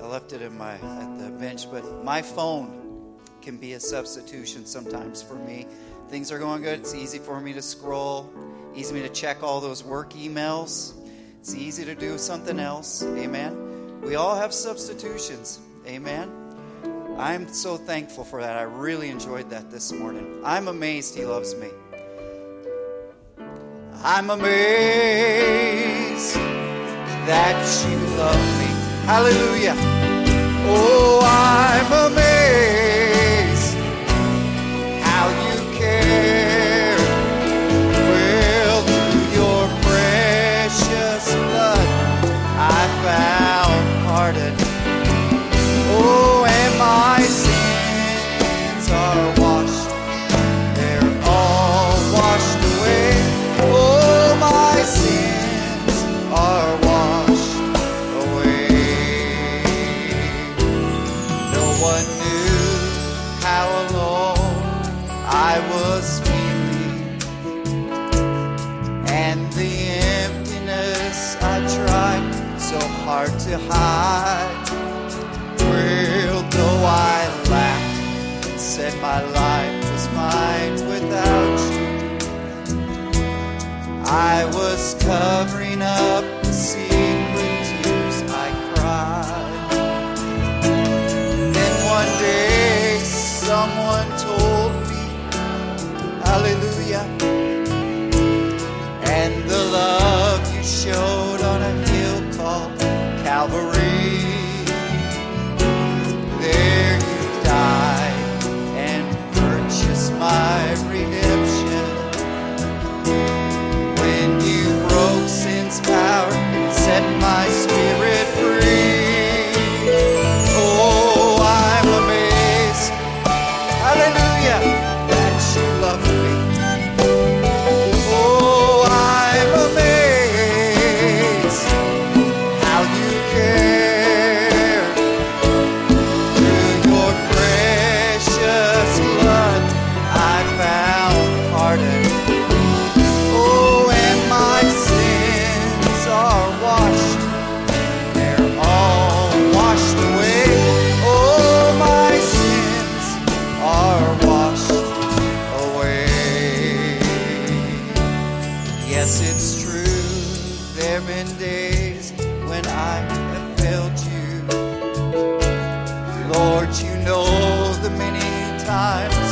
I left it in my at the bench, but my phone can be a substitution sometimes for me. Things are going good. It's easy for me to scroll, easy to check all those work emails. It's easy to do something else. Amen. We all have substitutions. Amen. I'm so thankful for that. I really enjoyed that this morning. I'm amazed he loves me. I'm amazed that you love me. Hallelujah. Oh, I'm amazed how you care. Well, through your precious blood, I found pardon. Oh, and my sins are washed. They're all washed away. Oh, my sins are washed away. No one knew how alone I was feeling, and the emptiness I tried so hard to hide. Though I laughed and said my life was mine without you, I was covering up the secret tears I cried. And then one day someone told me, hallelujah, and the love you showed on a hill called Calvary. My redemption. When you broke sin's power and set my spirit free. Oh, I'm amazed. Hallelujah. That you love me. Oh, I'm amazed how you care. Through your precious blood I found pardon. Oh, and my sins are washed. They're all washed away. Oh, my sins are washed away. Yes, it's true. There have been days when I have failed you. Lord, you know the many times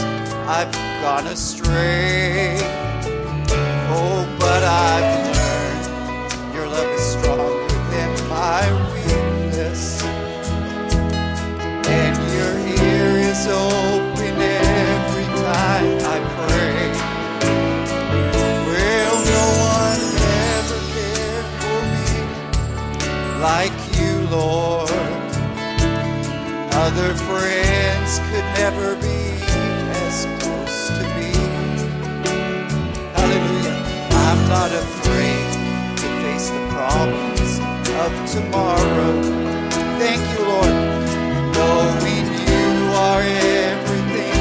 I've gone astray. Oh, but I've learned your love is stronger than my weakness, and your ear is open every time I pray. Well, no one ever cared for me like you, Lord. Other friends could never be close to me. Hallelujah. I'm not afraid to face the problems of tomorrow. Thank you, Lord. Knowing you are everything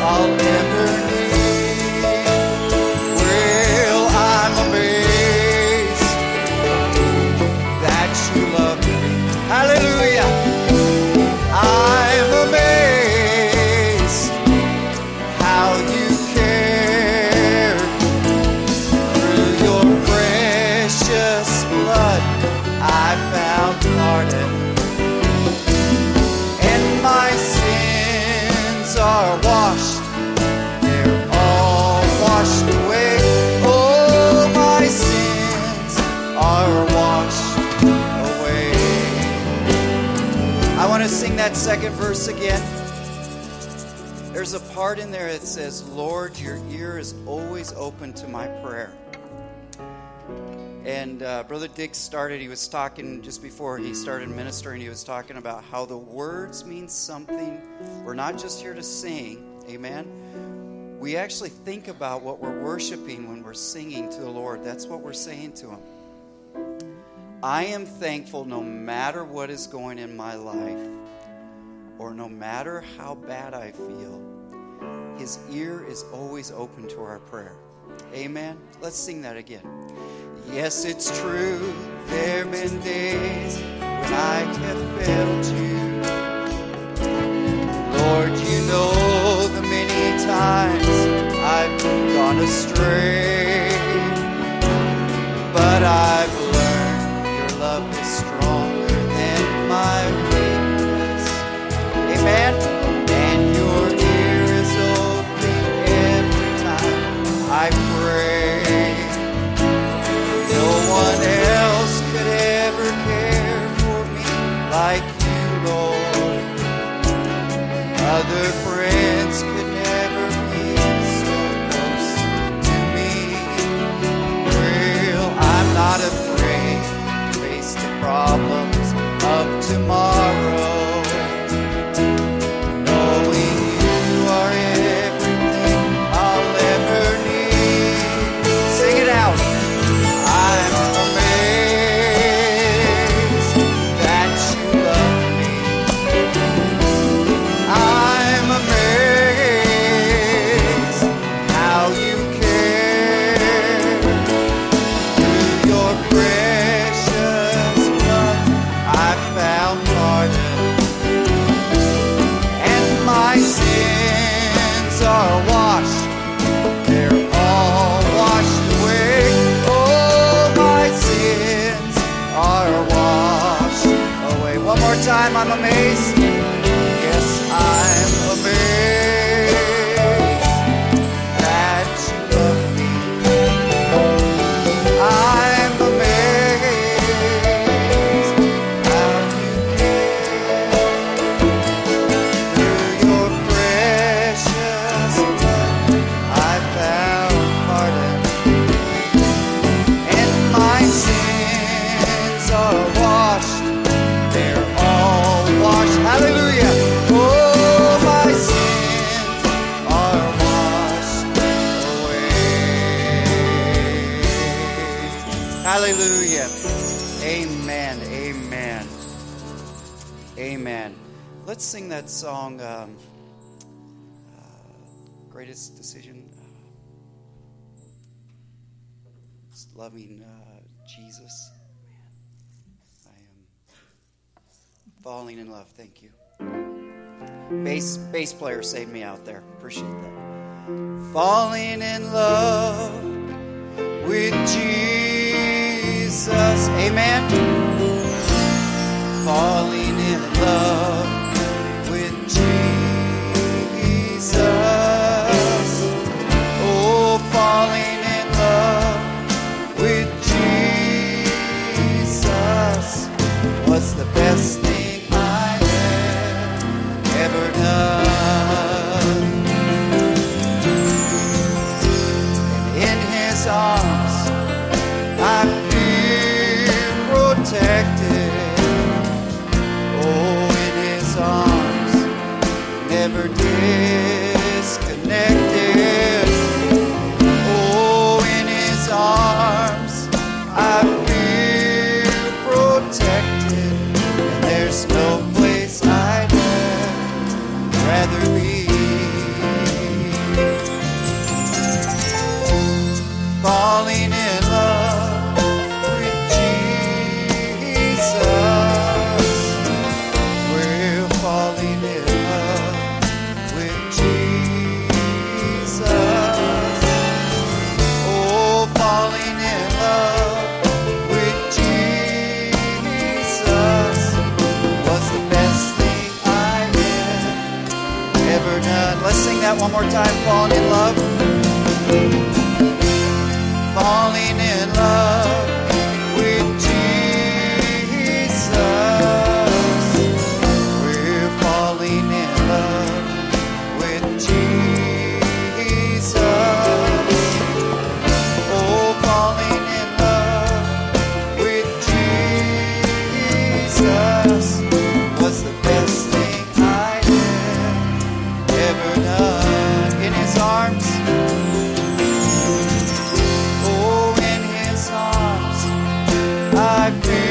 I'll ever need. Well, I'm amazed that you love me. Hallelujah. I'm amazed how you care. Through your precious blood I found pardon, and my sins are washed. They're all washed away. Oh, my sins are washed away. I want to sing that second verse again. There's a part in there that says, Lord, your ear is always open to my prayer. And Brother Diggs started, he was talking just before he started ministering, he was talking about how the words mean something. We're not just here to sing, amen. We actually think about what we're worshiping when we're singing to the Lord. That's what we're saying to him. I am thankful no matter what is going in my life. or no matter how bad I feel, his ear is always open to our prayer. Amen. Let's sing that again. Yes, it's true, there have been days when I have failed you. Lord, you know the many times I've gone astray, but I've learned your love is stronger than my weakness. Amen. I pray no one else could ever care for me like you, Lord. Other friends could never be so close to me. Real, I'm not afraid to face the problems of tomorrow, knowing you are everything I'll ever need. I'm amazed that you love me. I'm amazed how you care. Through your precious blood, I found pardon, and my sins are washed. Time I'm amazed. Yes, I'm amazed that you love me. I'm amazed how you care. Through your precious blood, I found pardon, and my sins are washed. Hallelujah. Oh, my sins are washed away. Hallelujah. Amen. Amen. Amen. Let's sing that song, Greatest Decision. Loving Jesus. Falling in love, thank you. Bass player saved me out there. Appreciate that. Falling in love with Jesus. Amen. Falling in love with Jesus. Oh, falling in love with Jesus was the best thing ever done. In his arms I feel protected. Oh, in his arms never disconnected. Oh, in his arms I feel protected. And there's no place I'd rather be. Falling in love with Jesus. We're falling in love with Jesus. Oh, falling in love with Jesus was the best thing I ever done. Let's sing that one more time. Falling in love. Falling in love with Jesus. We're falling in love with Jesus. Oh, falling in love with Jesus was the best thing I ever done. In his arms, oh, in his arms I feel.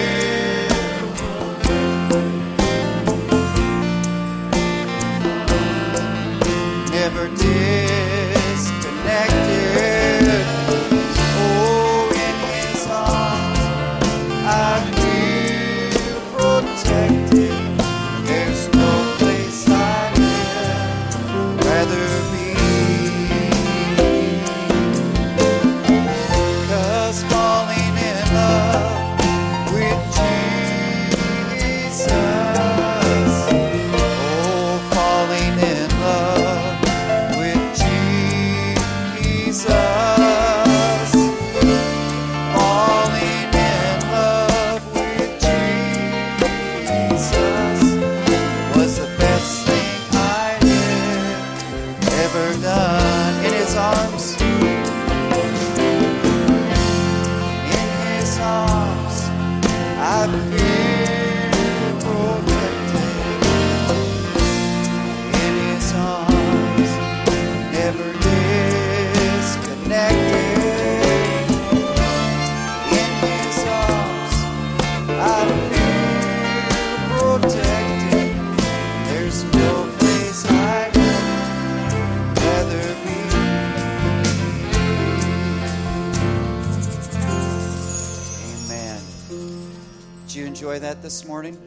This morning.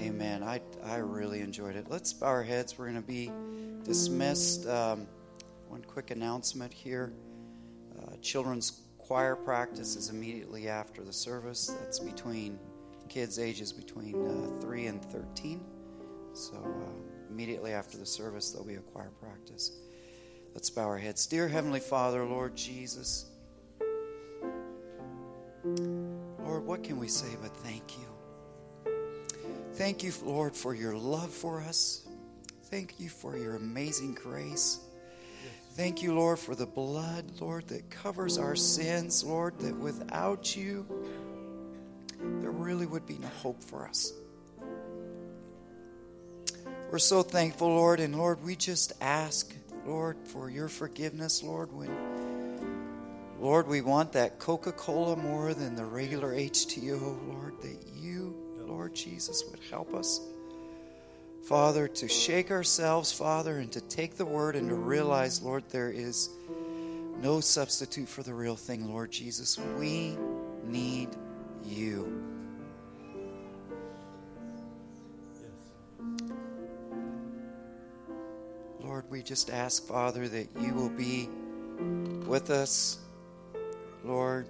Amen. I really enjoyed it. Let's bow our heads. We're going to be dismissed. One quick announcement here. Children's choir practice is immediately after the service. That's between kids ages between 3 and 13. So immediately after the service, there'll be a choir practice. Let's bow our heads. Dear Heavenly Father, Lord Jesus, Lord, what can we say but thank you? Thank you, Lord, for your love for us. Thank you for your amazing grace. Thank you, Lord, for the blood, Lord, that covers our sins, Lord, that without you, there really would be no hope for us. We're so thankful, Lord, and Lord, we just ask, Lord, for your forgiveness, Lord, Lord, we want that Coca-Cola more than the regular H2O, Lord, that you, Lord Jesus, would help us, Father, to shake ourselves, Father, and to take the word and to realize, Lord, there is no substitute for the real thing, Lord Jesus. We need you. Yes. Lord, we just ask, Father, that you will be with us, Lord,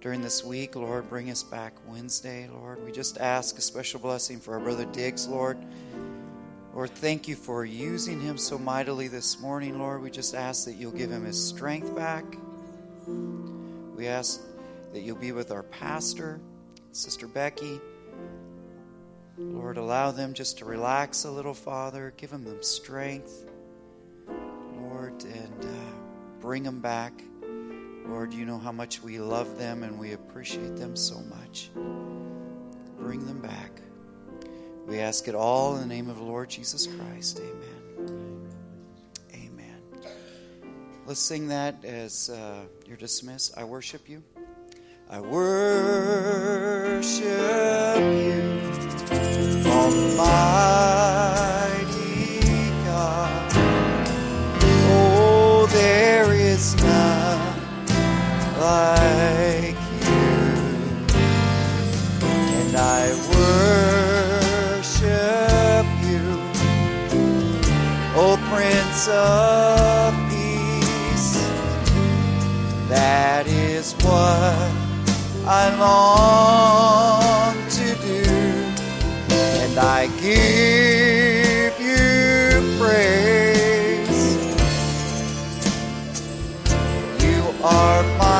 during this week, Lord, bring us back Wednesday, Lord. We just ask a special blessing for our Brother Diggs, Lord. Lord, thank you for using him so mightily this morning, Lord. We just ask that you'll give him his strength back. We ask that you'll be with our pastor, Sister Becky. Lord, allow them just to relax a little, Father. Give them strength, Lord, and bring them back. Lord, you know how much we love them and we appreciate them so much. Bring them back. We ask it all in the name of the Lord Jesus Christ. Amen. Amen. Let's sing that as you're dismissed. I worship you. I worship you, Almighty God. Oh, there is none like you, and I worship you, O Prince of Peace. That is what I long to do, and I give you praise. You are my